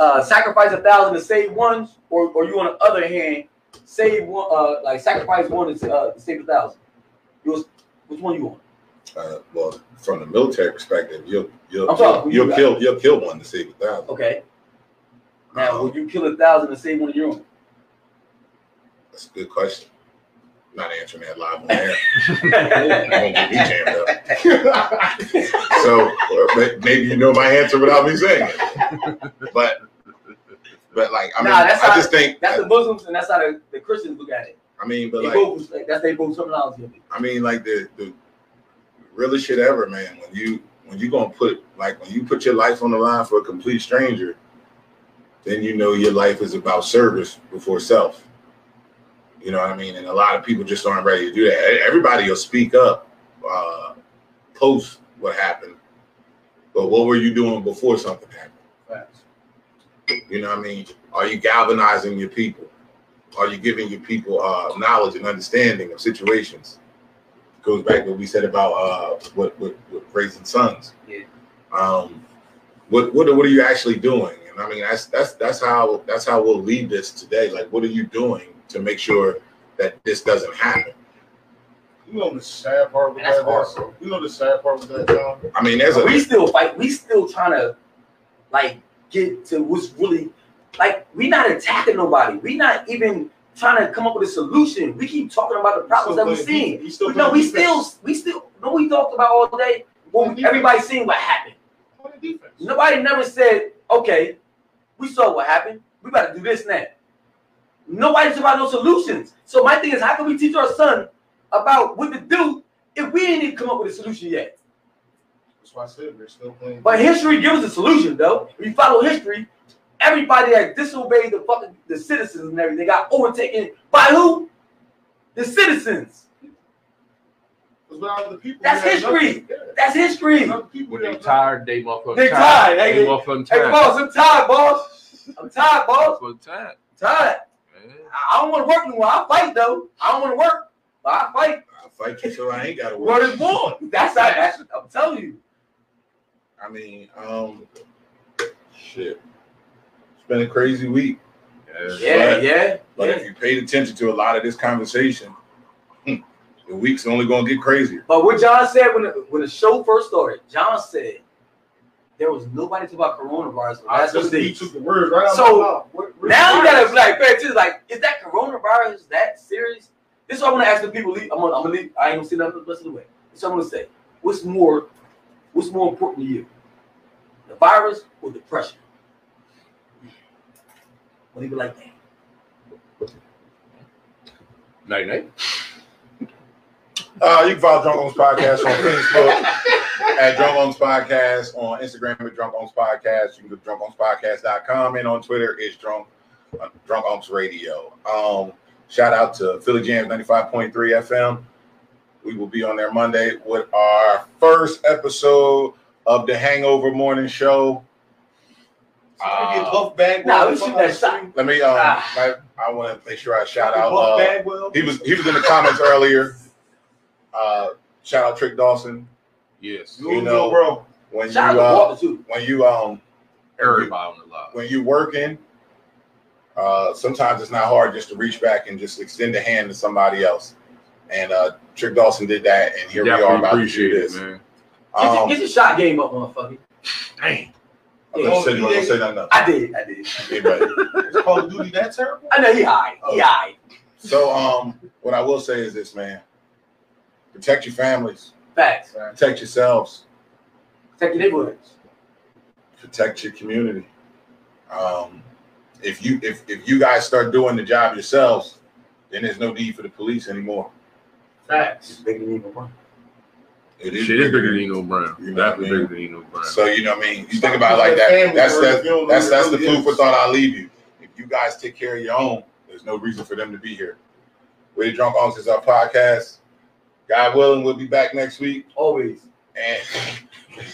uh, sacrifice a thousand to save one, or, or you on the other hand, save one, uh, like sacrifice one and uh, save a thousand. You was, which one you on? Uh, well, from the military perspective, you'll you'll I'm sorry, you'll, you'll kill you'll kill one to save a thousand. Okay. Now, would you kill a thousand and save one of your own? That's a good question. I'm not answering that live on air. I'm gonna get me jammed up. So maybe you know my answer without me saying it. But but like I mean, nah, that's I just the, think that's uh, the Muslims and that's how the, the Christians look at it. I mean, but they like, both, like that's they both terminology. I mean, like the the realest shit ever, man. When you when you gonna put like when you put your life on the line for a complete stranger. Then you know your life is about service before self. You know what I mean? And a lot of people just aren't ready to do that. Everybody will speak up, uh, post what happened, but what were you doing before something happened? Right. You know what I mean? Are you galvanizing your people? Are you giving your people uh, knowledge and understanding of situations? It goes back to what we said about uh, what, what, what raising sons. Yeah. Um, what what what are you actually doing? I mean, that's that's that's how that's how we'll lead this today. Like, what are you doing to make sure that this doesn't happen? You know the sad part with that's that. Awesome. You know the sad part with that. John? I mean, there's a we still fight. We still trying to like get to what's really like. We not attacking nobody. We not even trying to come up with a solution. We keep talking about the problems that we've seen. We still no, we still we still no. We talked about all day. Well, everybody seen what happened. Nobody never said okay. We saw what happened. We got to do this now. Nobody's about no solutions. So my thing is, how can we teach our son about what to do if we didn't even come up with a solution yet? That's why I said we're still playing. But history gives us a solution, though. If you follow history, everybody that disobeyed the fucking the citizens and everything got overtaken by who? The citizens. The people that's, history. that's history. That's history. When they tired, they motherfucking they tired. tired. They, they motherfucking tired. Hey, boss, I'm tired, boss. I'm tired, boss. I'm tired. Tired. Man. I don't want to work no more. I fight though. I don't want to work, but I fight. I fight you, so I ain't got to work. What is more? That's how. That's, I'm telling you. I mean, um, shit. It's been a crazy week. Yeah, yeah. But, yeah. but yeah. if you paid attention to a lot of this conversation. The week's only gonna get crazier. But what John said when the, when the show first started, John said there was nobody talking about coronavirus. I that's just he took the word right out. So we're, we're now you gotta like, just like, is that coronavirus that serious? This is what I want to ask the people. Leave. I'm gonna, I'm gonna leave. I ain't gonna see nothing the rest of the way. So I'm gonna say, what's more, what's more important to you, the virus or the pressure? What do you like that? Night night. Uh, you can follow Drunk Unks Podcast on Facebook at Drunk Unks Podcast, on Instagram at Drunk Unks Podcast. You can go to drunk unks podcast dot com, and on Twitter it's Drunk uh, Drunk Unks Radio. Um, shout out to Philly Jam ninety-five point three F M. We will be on there Monday with our first episode of the Hangover Morning Show. Uh, nah, let me. Um, ah. I, I want to make sure I shout out. Uh, he was he was in the comments earlier. Uh, shout out Trick Dawson. Yes, you, you know, bro. When shout you out uh, when you um everybody on the live. When you working, uh, sometimes it's not hard just to reach back and just extend a hand to somebody else. And uh, Trick Dawson did that, and here Definitely we are about to do this. It, man. Um, get, your, get your shot game up, motherfucker. Dang. I, yeah, say, you say nothing I did. I did. I did. Is Call of Duty that terrible? I know he high. Oh. He high. So um, what I will say is this, man. Protect your families. Facts. Protect yourselves. Protect your neighborhoods. Protect your community. Um, if you if, if you guys start doing the job yourselves, then there's no need for the police anymore. Facts. It's bigger than Eno Brown. It is Shit, bigger than Eno Brown. You know Definitely I mean? bigger than Eno Brown. So you know what I mean. You think about it like that. That's that's that's, that's the food for thought. I'll leave you. If you guys take care of your own, There's no reason for them to be here. We're the Drunk Unks is our podcast. God willing, we'll be back next week. Always.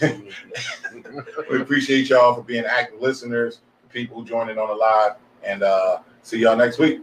And we appreciate y'all for being active listeners, people joining on the live, and uh, see y'all next week.